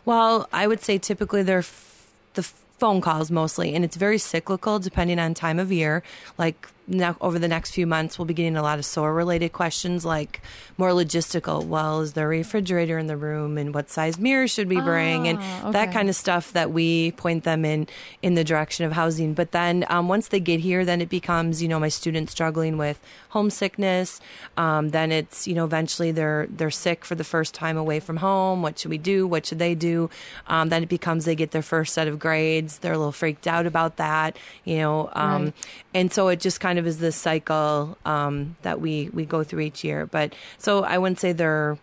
Well, I would say typically they're f- the f- phone calls mostly, and it's very cyclical depending on time of year. Like now, over the next few months, we'll be getting a lot of S O A R-related questions, like more logistical. Well, is there a refrigerator in the room, and what size mirror should we bring, ah, and okay. that kind of stuff that we point them in in the direction of housing. But then um, once they get here, then it becomes, you know, my student's struggling with homesickness. Um, then it's, you know, eventually they're they're sick for the first time away from home. What should we do? What should they do? Um, then it becomes they get their first set of grades. They're a little freaked out about that, you know, um, right. and so it just kind of is this cycle um, that we, we go through each year. But so I wouldn't say they're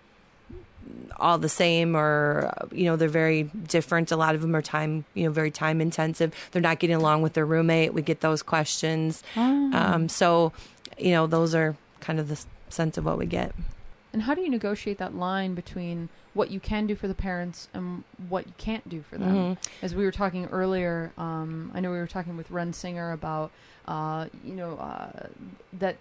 all the same, or, you know, they're very different. A lot of them are time, you know, very time intensive. They're not getting along with their roommate. We get those questions. Oh. Um, so, you know, those are kind of the sense of what we get. And how do you negotiate that line between what you can do for the parents and what you can't do for them? Mm-hmm. As we were talking earlier, um, I know we were talking with Ren Singer about, uh, you know, uh, that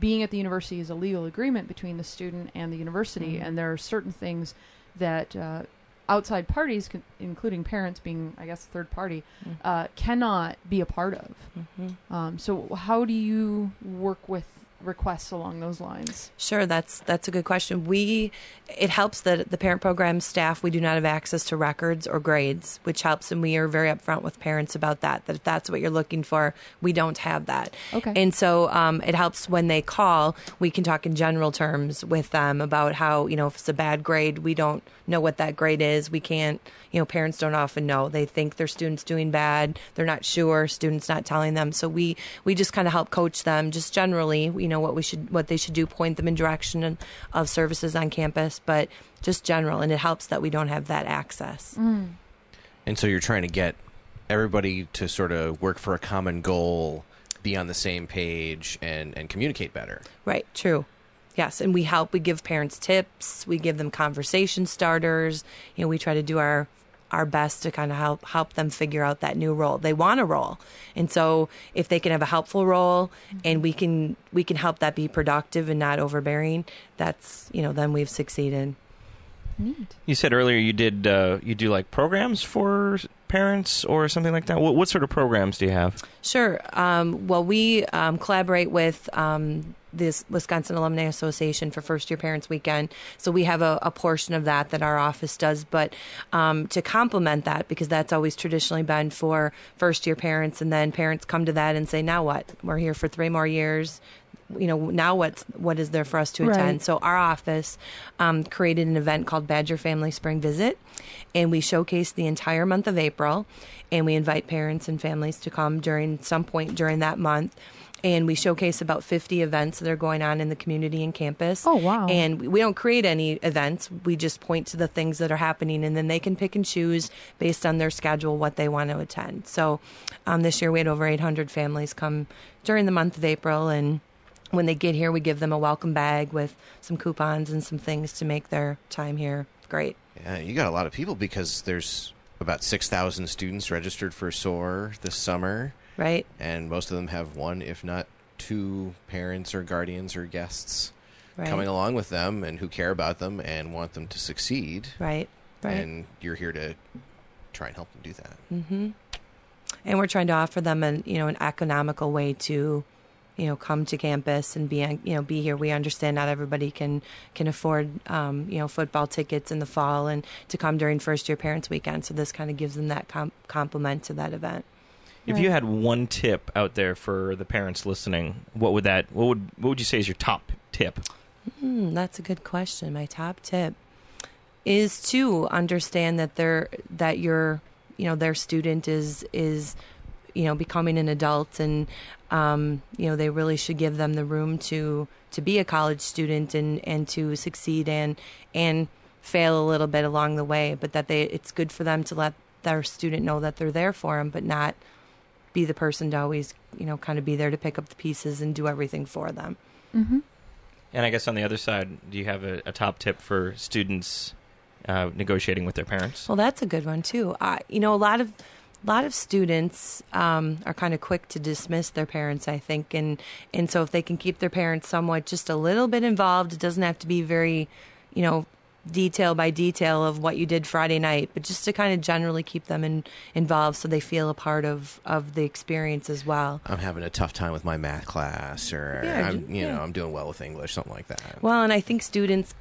being at the university is a legal agreement between the student and the university. Mm-hmm. And there are certain things that uh, outside parties, c- including parents being, I guess, a third party, mm-hmm. uh, cannot be a part of. Mm-hmm. Um, so how do you work with requests along those lines? Sure, that's that's a good question. We it helps that the parent program staff, we do not have access to records or grades, which helps, and we are very upfront with parents about that, that if that's what you're looking for, we don't have that. Okay. And so um, it helps when they call, we can talk in general terms with them about how, you know, if it's a bad grade, we don't know what that grade is. We can't, you know, parents don't often know. They think their student's doing bad. They're not sure. Students not telling them. So we, we just kind of help coach them just generally, you know, what we should, what they should do, point them in direction of services on campus, but just general. And it helps that we don't have that access. Mm. And so you're trying to get everybody to sort of work for a common goal, be on the same page, and, and communicate better. Right. True. Yes. And we help, we give parents tips, we give them conversation starters. You know, we try to do our our best to kind of help help them figure out that new role. They want a role. And so if they can have a helpful role, mm-hmm. and we can we can help that be productive and not overbearing, that's, you know, then we've succeeded. Neat. You said earlier you did uh, you do like programs for parents or something like that. What, what sort of programs do you have? Sure. Um, well, we um, collaborate with um, this Wisconsin Alumni Association for First Year Parents Weekend. So we have a, a portion of that that our office does. But um, to complement that, because that's always traditionally been for first year parents, and then parents come to that and say, now what? We're here for three more years. You know, now what's, what is there for us to attend? Right. So our office um, created an event called Badger Family Spring Visit, and we showcased the entire month of April, and we invite parents and families to come during some point during that month. And we showcase about fifty events that are going on in the community and campus. Oh, wow. And we don't create any events. We just point to the things that are happening, and then they can pick and choose based on their schedule what they want to attend. So um, this year we had over eight hundred families come during the month of April, and when they get here, we give them a welcome bag with some coupons and some things to make their time here great. Yeah, you got a lot of people because there's about six thousand students registered for S O A R this summer. Right. And most of them have one, if not two, parents or guardians or guests right. coming along with them, and who care about them and want them to succeed. Right. Right. And you're here to try and help them do that. Mm-hmm. And we're trying to offer them an, you know, an economical way to, you know, come to campus and be, you know, be here. We understand not everybody can, can afford, um, you know, football tickets in the fall and to come during First Year Parents Weekend. So this kind of gives them that com- complement to that event. If you had one tip out there for the parents listening, what would that? What would what would you say is your top tip? Mm, that's a good question. My top tip is to understand that they're that your you know their student is is you know becoming an adult, and um, you know they really should give them the room to to be a college student and, and to succeed and and fail a little bit along the way, but that they it's good for them to let their student know that they're there for them, but not be the person to always, you know, kind of be there to pick up the pieces and do everything for them. Mm-hmm. And I guess on the other side, do you have a, a top tip for students uh, negotiating with their parents? Well, that's a good one too. Uh, you know, a lot of a lot of students um, are kind of quick to dismiss their parents, I think, and and so if they can keep their parents somewhat just a little bit involved, it doesn't have to be very, you know, detail by detail of what you did Friday night, but just to kind of generally keep them in, involved so they feel a part of, of the experience as well. I'm having a tough time with my math class, or yeah, I'm, you yeah. know, I'm doing well with English, something like that. Well, and I think students,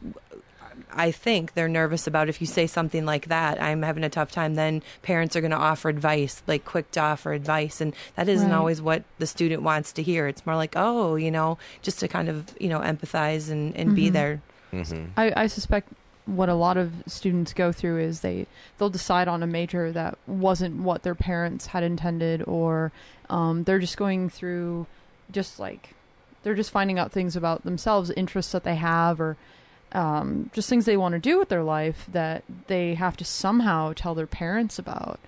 I think they're nervous about if you say something like that, I'm having a tough time, then parents are going to offer advice, like quick to offer advice. And that isn't right. always what the student wants to hear. It's more like, oh, you know, just to kind of, you know, empathize and, and mm-hmm. be there. Mm-hmm. I, I suspect what a lot of students go through is they, they'll decide on a major that wasn't what their parents had intended, or um, they're just going through just like, they're just finding out things about themselves, interests that they have, or Um, just things they want to do with their life that they have to somehow tell their parents about.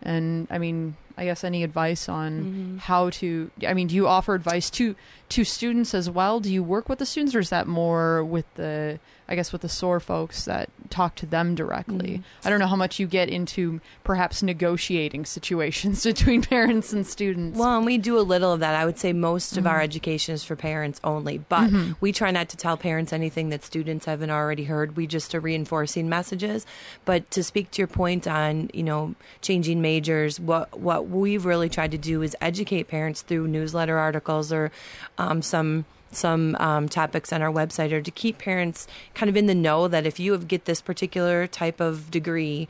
And I mean, I guess any advice on mm-hmm. how to, I mean, do you offer advice to, to students as well? Do you work with the students, or is that more with the, I guess with the SOAR folks that talk to them directly? Mm-hmm. I don't know how much you get into perhaps negotiating situations between parents and students. Well, and we do a little of that. I would say most mm-hmm. of our education is for parents only, but mm-hmm. we try not to tell parents anything that students haven't already heard. We just are reinforcing messages. But to speak to your point on, you know, changing majors, what, what we've really tried to do is educate parents through newsletter articles or um, some some um, topics on our website, or to keep parents kind of in the know that if you get this particular type of degree,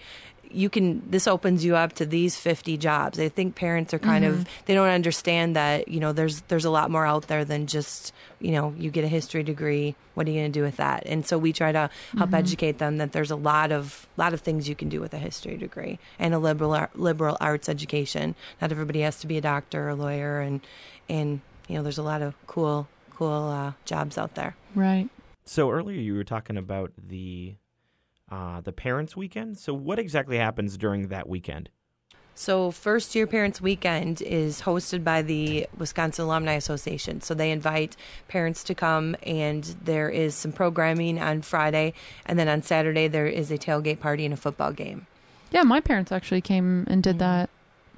you can, this opens you up to these fifty jobs. I think parents are kind mm-hmm. of, they don't understand that, you know, there's, there's a lot more out there than just, you know, you get a history degree. What are you going to do with that? And so we try to help mm-hmm. educate them that there's a lot of, lot of things you can do with a history degree and a liberal, liberal arts education. Not everybody has to be a doctor or a lawyer, and, and, you know, there's a lot of cool, cool uh, jobs out there. Right. So earlier you were talking about the, Uh, the Parents' Weekend. So what exactly happens during that weekend? So First Year Parents' Weekend is hosted by the Wisconsin Alumni Association. So they invite parents to come, and there is some programming on Friday. And then on Saturday, there is a tailgate party and a football game. Yeah, my parents actually came and did that.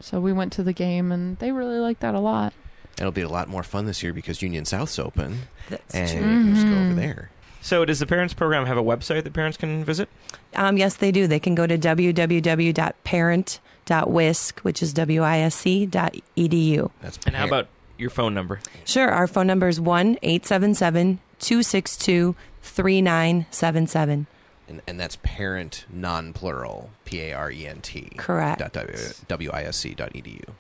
So we went to the game, and they really liked that a lot. It'll be a lot more fun this year because Union South's open. That's and true. And you can just go over there. So does the Parents Program have a website that parents can visit? Um, yes, they do. They can go to w w w dot parent dot wisc, which is W I S C dot E D U. That's and how about your phone number? Sure. Our phone number is one eight seven seven, two six two, three nine seven seven. And, and that's parent, non-plural, P A R E N T. Correct. W I S C dot E D U.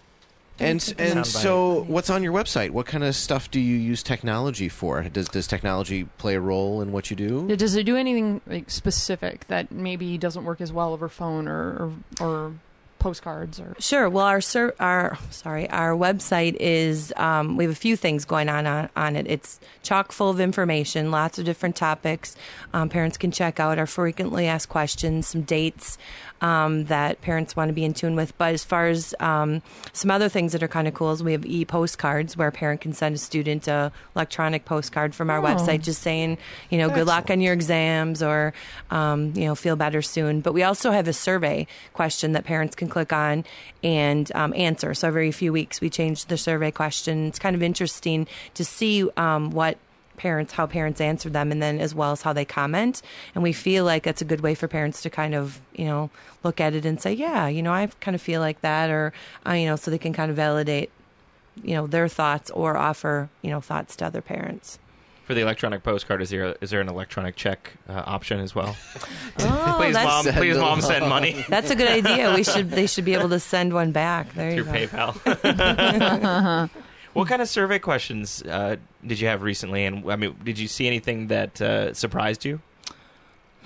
And and so what's on your website? What kind of stuff do you use technology for? Does does technology play a role in what you do? Does it do anything like specific that maybe doesn't work as well over phone or or, or postcards? Or sure. Well, our ser- our sorry, our website is um, we have a few things going on, on on it. It's chock full of information, lots of different topics. Um, parents can check out our frequently asked questions, some dates. Um, that parents want to be in tune with. But as far as um, some other things that are kind of cool is we have e-postcards where a parent can send a student an electronic postcard from our oh. website just saying, you know, Excellent. Good luck on your exams, or, um, you know, feel better soon. But we also have a survey question that parents can click on and um, answer. So every few weeks we change the survey question. It's kind of interesting to see um, what parents, how parents answer them, and then as well as how they comment. And we feel like that's a good way for parents to kind of, you know, look at it and say, yeah, you know, I kind of feel like that, or, uh, you know, so they can kind of validate, you know, their thoughts or offer, you know, thoughts to other parents. For the electronic postcard, is there is there an electronic check uh, option as well? Oh, please, mom, please, mom, send money. That's a good idea. We should they should be able to send one back. There you go. Through PayPal. What kind of survey questions uh, did you have recently? And I mean, did you see anything that uh, surprised you?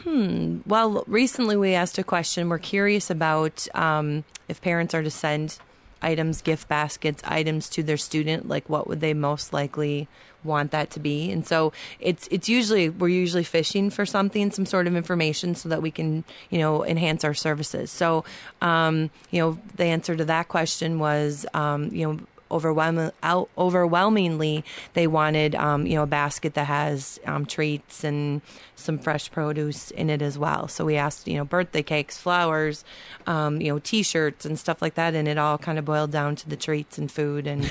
Hmm. Well, recently we asked a question. We're curious about um, if parents are to send items, gift baskets, items to their student, like what would they most likely want that to be? And so it's it's usually, we're usually fishing for something, some sort of information so that we can, you know, enhance our services. So, um, you know, the answer to that question was, um, you know, overwhelm- overwhelmingly they wanted, um, you know, a basket that has um, treats and some fresh produce in it as well. So we asked, you know, birthday cakes, flowers, um, you know, T-shirts and stuff like that. And it all kind of boiled down to the treats and food. And,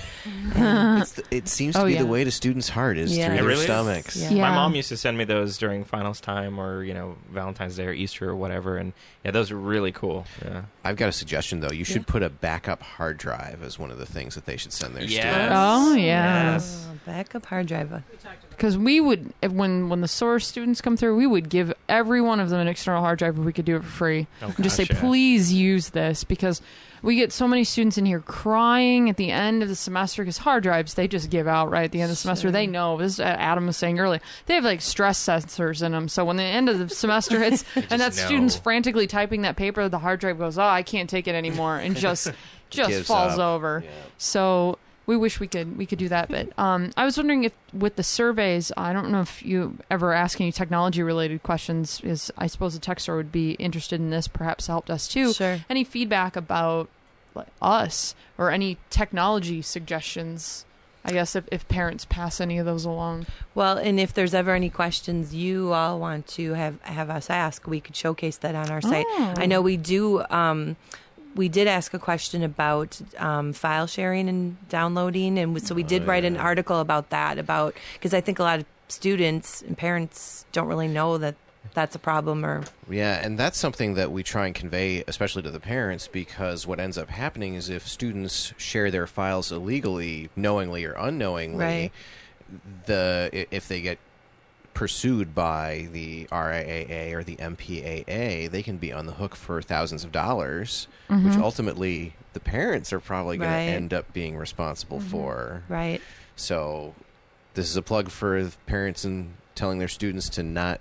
and it's the, it seems to oh, be yeah. the way to students' heart is yeah. through it their really stomachs. Yeah. Yeah. My mom used to send me those during finals time or, you know, Valentine's Day or Easter or whatever. And yeah, those are really cool. Yeah. I've got a suggestion, though. You should yeah. put a backup hard drive as one of the things that they should send their yes. students. Oh, yeah. Yes. Oh, backup hard drive. Because we would, when, when the SOAR students come through, we would give every one of them an external hard drive if we could do it for free. Oh, and gosh, just say, yeah. please use this, because we get so many students in here crying at the end of the semester because hard drives, they just give out right at the end of the semester. Sure. They know, this is what Adam was saying earlier, they have like stress sensors in them. So when the end of the semester hits and that know. student's frantically typing that paper, the hard drive goes, oh, I can't take it anymore, and just just falls up. over. Yeah. So we wish we could we could do that. But um, I was wondering if with the surveys, I don't know if you ever ask any technology-related questions, is I suppose the tech store would be interested in this, perhaps helped us too. Sure. Any feedback about like, us or any technology suggestions, I guess, if, if parents pass any of those along. Well, and if there's ever any questions you all want to have, have us ask, we could showcase that on our site. Oh. I know we do... Um, We did ask a question about um, file sharing and downloading, and so we did oh, yeah. write an article about that, about because I think a lot of students and parents don't really know that that's a problem. Or yeah, and that's something that we try and convey, especially to the parents, because what ends up happening is if students share their files illegally, knowingly or unknowingly, right. the if they get pursued by the R I A A or the M P A A, they can be on the hook for thousands of dollars, mm-hmm. which ultimately the parents are probably going right. to end up being responsible mm-hmm. for. Right. So this is a plug for parents and telling their students to not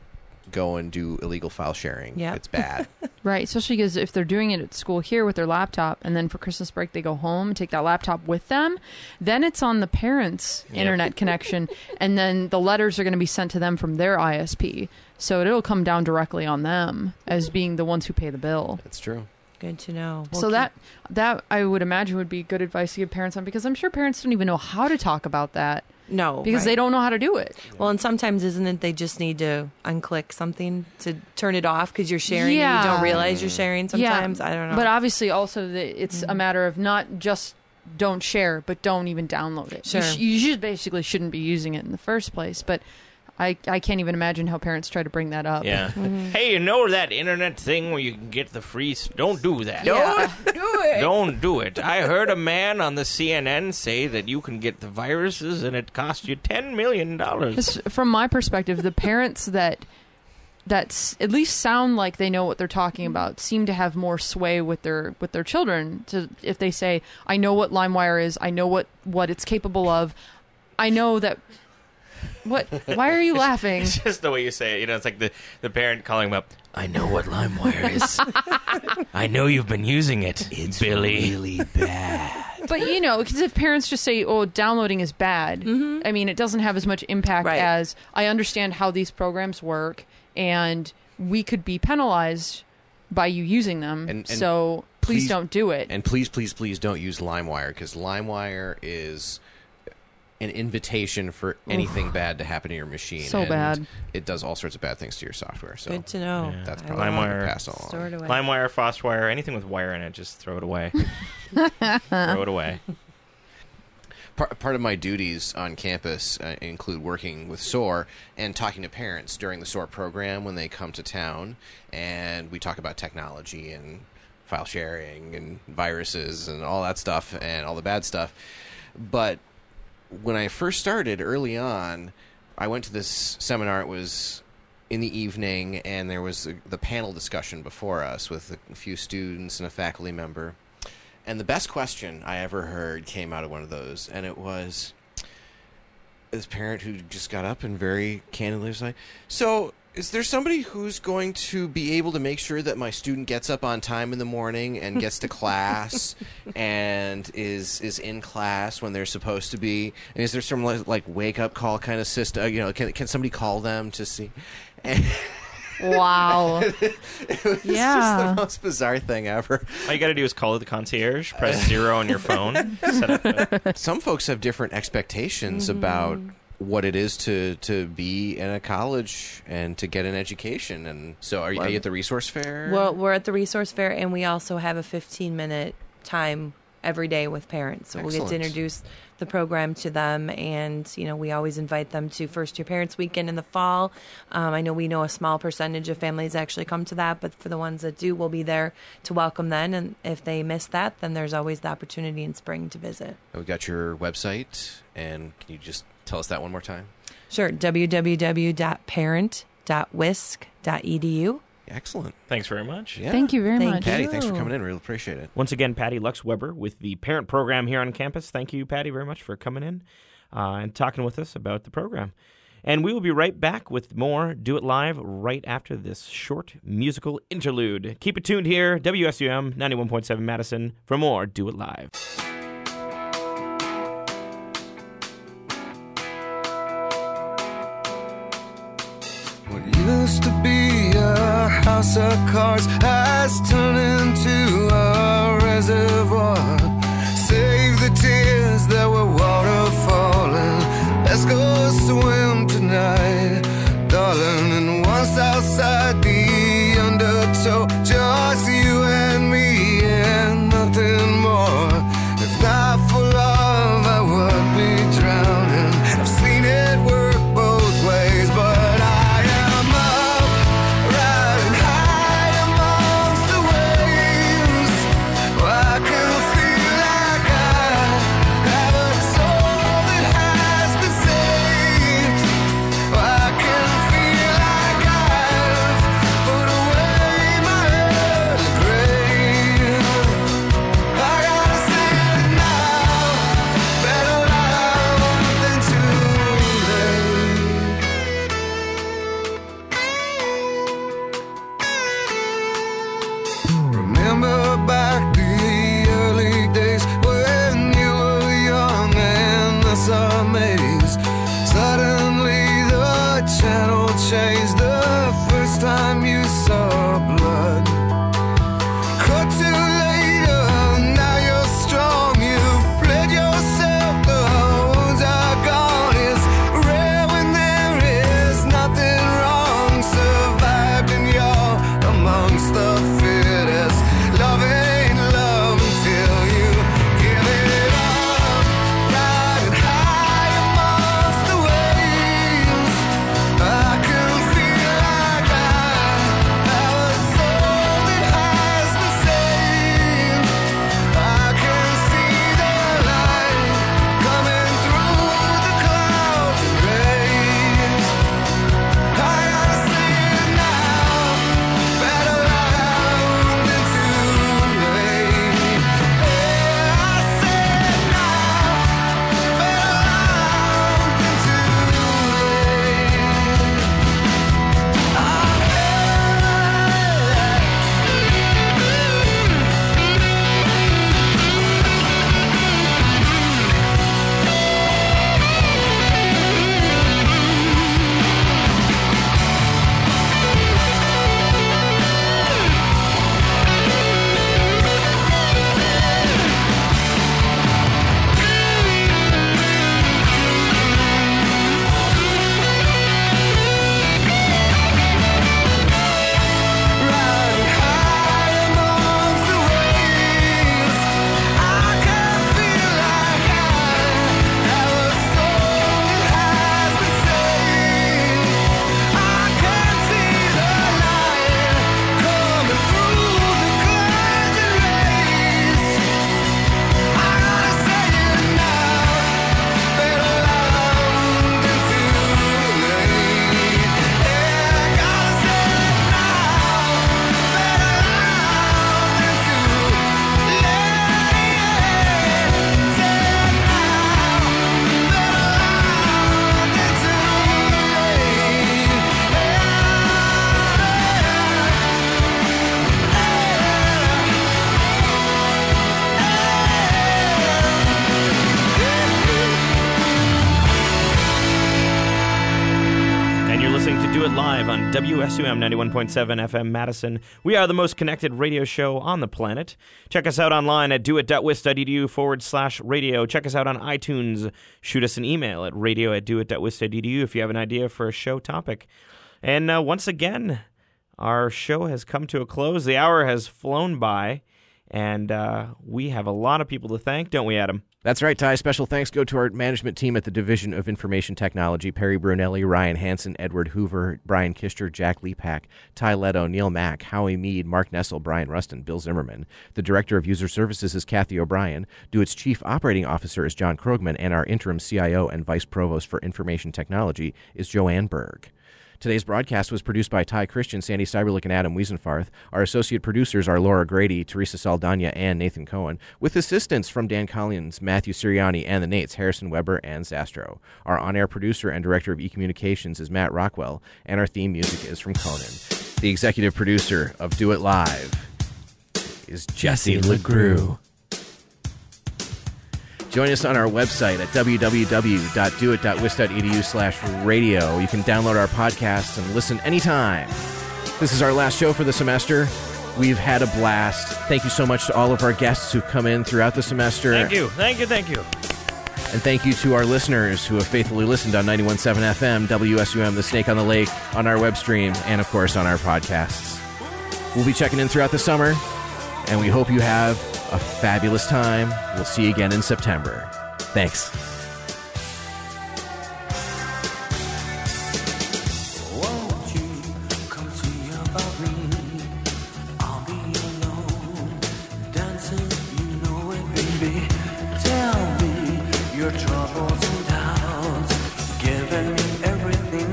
go and do illegal file sharing. Yep. It's bad. Right, especially because if they're doing it at school here with their laptop and then for Christmas break they go home and take that laptop with them, then it's on the parents' yep. internet connection, and then the letters are going to be sent to them from their I S P. So it'll come down directly on them as being the ones who pay the bill. That's true. Good to know. We'll so keep... that that I would imagine would be good advice to give parents on, because I'm sure parents don't even know how to talk about that. No. Because right. they don't know how to do it. Well, and sometimes, isn't it, they just need to unclick something to turn it off because you're sharing yeah. and you don't realize you're sharing sometimes? Yeah. I don't know. But obviously also the, it's mm-hmm. a matter of not just don't share, but don't even download it. Sure. You, sh- you just basically shouldn't be using it in the first place. But I, I can't even imagine how parents try to bring that up. Yeah. Mm-hmm. Hey, you know that internet thing where you can get the free... St- don't do that. Yeah. Don't do it. Don't do it. I heard a man on the C N N say that you can get the viruses and it costs you ten million dollars. It's, from my perspective, the parents that that's at least sound like they know what they're talking about seem to have more sway with their with their children. To, if they say, I know what LimeWire is, I know what, what it's capable of, I know that... What? Why are you laughing? It's just the way you say it. You know, it's like the, the parent calling him up. I know what LimeWire is. I know you've been using it. It's Billy. Really bad. But, you know, because if parents just say, oh, downloading is bad, mm-hmm. I mean, it doesn't have as much impact right. as I understand how these programs work, and we could be penalized by you using them. And, and so please, please don't do it. And please, please, please don't use LimeWire, because LimeWire is... an invitation for anything Oof. bad to happen to your machine. So and bad. It does all sorts of bad things to your software. So good to know. Yeah. That's probably LimeWire, pass along. Store it away. LimeWire, FossWire, anything with wire in it, just throw it away. Throw it away. Part, part of my duties on campus uh, include working with SOAR and talking to parents during the SOAR program when they come to town, and we talk about technology and file sharing and viruses and all that stuff and all the bad stuff. But when I first started early on, I went to this seminar. It was in the evening, and there was a, the panel discussion before us with a few students and a faculty member. And the best question I ever heard came out of one of those, and it was this parent who just got up and very candidly was like, so is there somebody who's going to be able to make sure that my student gets up on time in the morning and gets to class and is is in class when they're supposed to be? And is there some like, like wake up call kind of system? You know, can can somebody call them to see? And Wow. It was yeah. just the most bizarre thing ever. All you got to do is call the concierge, press zero on your phone. Set up a... Some folks have different expectations mm-hmm. about what it is to, to be in a college and to get an education. And so are you, are you at the resource fair? Well, we're at the resource fair, and we also have a fifteen-minute time every day with parents. So Excellent. We'll get to introduce the program to them, and you know, we always invite them to First Year Parents Weekend in the fall. Um, I know we know a small percentage of families actually come to that, but for the ones that do, we'll be there to welcome them, and if they miss that, then there's always the opportunity in spring to visit. We've got your website, and can you just tell us that one more time? Sure, w w w dot parent dot wisc dot e d u. Excellent. Thanks very much. Yeah. Thank you very thank much. Patty, you. Thanks for coming in. Really appreciate it. Once again, Patty Lux Weber with the parent program here on campus. Thank you, Patty, very much for coming in uh, and talking with us about the program. And we will be right back with more Do It Live right after this short musical interlude. Keep it tuned here, W S U M ninety-one point seven Madison, for more Do It Live. What used to be a house of cards has turned into a reservoir. Save the tears that were waterfalling. Let's go swim tonight, darling. And once outside the undertow, just you and me and nothing more. If not for love, I would be drowning. I've seen it work both ways, but listening to Do It Live on W S U M ninety-one point seven F M Madison. We are the most connected radio show on the planet. Check us out online at doit.wis.edu forward slash radio. Check us out on iTunes. Shoot us an email at radio at doit.wis.edu if you have an idea for a show topic. And uh, once again, our show has come to a close. The hour has flown by, and uh, we have a lot of people to thank, don't we, Adam? That's right, Ty. Special thanks go to our management team at the Division of Information Technology, Perry Brunelli, Ryan Hansen, Edward Hoover, Brian Kister, Jack Lepak, Ty Leto, Neil Mack, Howie Mead, Mark Nessel, Brian Rustin, Bill Zimmerman. The Director of User Services is Kathy O'Brien. DoIT's Chief Operating Officer is John Krogman, and our Interim C I O and Vice Provost for Information Technology is Joanne Berg. Today's broadcast was produced by Ty Christian, Sandy Seiberlich, and Adam Wiesenfarth. Our associate producers are Laura Grady, Teresa Saldana, and Nathan Cohen, with assistance from Dan Collins, Matthew Sirianni, and the Nates, Harrison Weber, and Zastro. Our on-air producer and director of e-communications is Matt Rockwell, and our theme music is from Conan. The executive producer of Do It Live is Jesse LeGrew. Join us on our website at www.doit.wis.edu slash radio. You can download our podcasts and listen anytime. This is our last show for the semester. We've had a blast. Thank you so much to all of our guests who've come in throughout the semester. Thank you. Thank you. Thank you. And thank you to our listeners who have faithfully listened on ninety-one point seven F M, W S U M, The Snake on the Lake, on our web stream, and, of course, on our podcasts. We'll be checking in throughout the summer, and we hope you have a fabulous time. We'll see you again in September. Thanks. Won't you come see about me? I'll be alone, dancing, you know it, baby. Tell me your troubles and doubts, giving me everything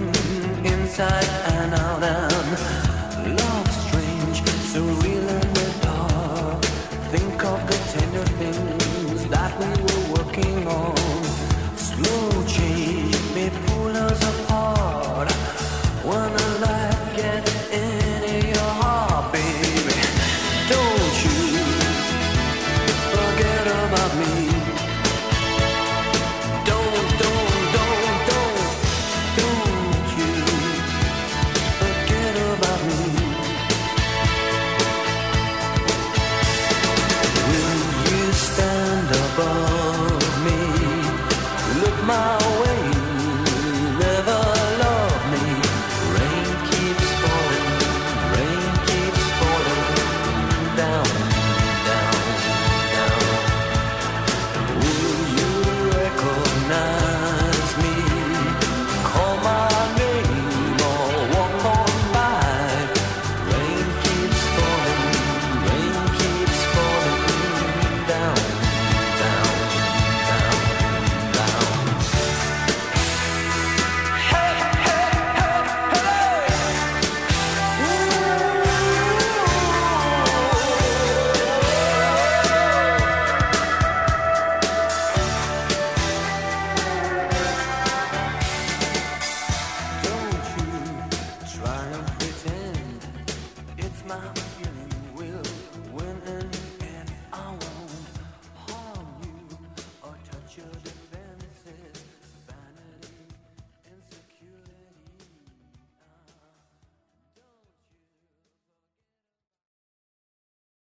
inside and out.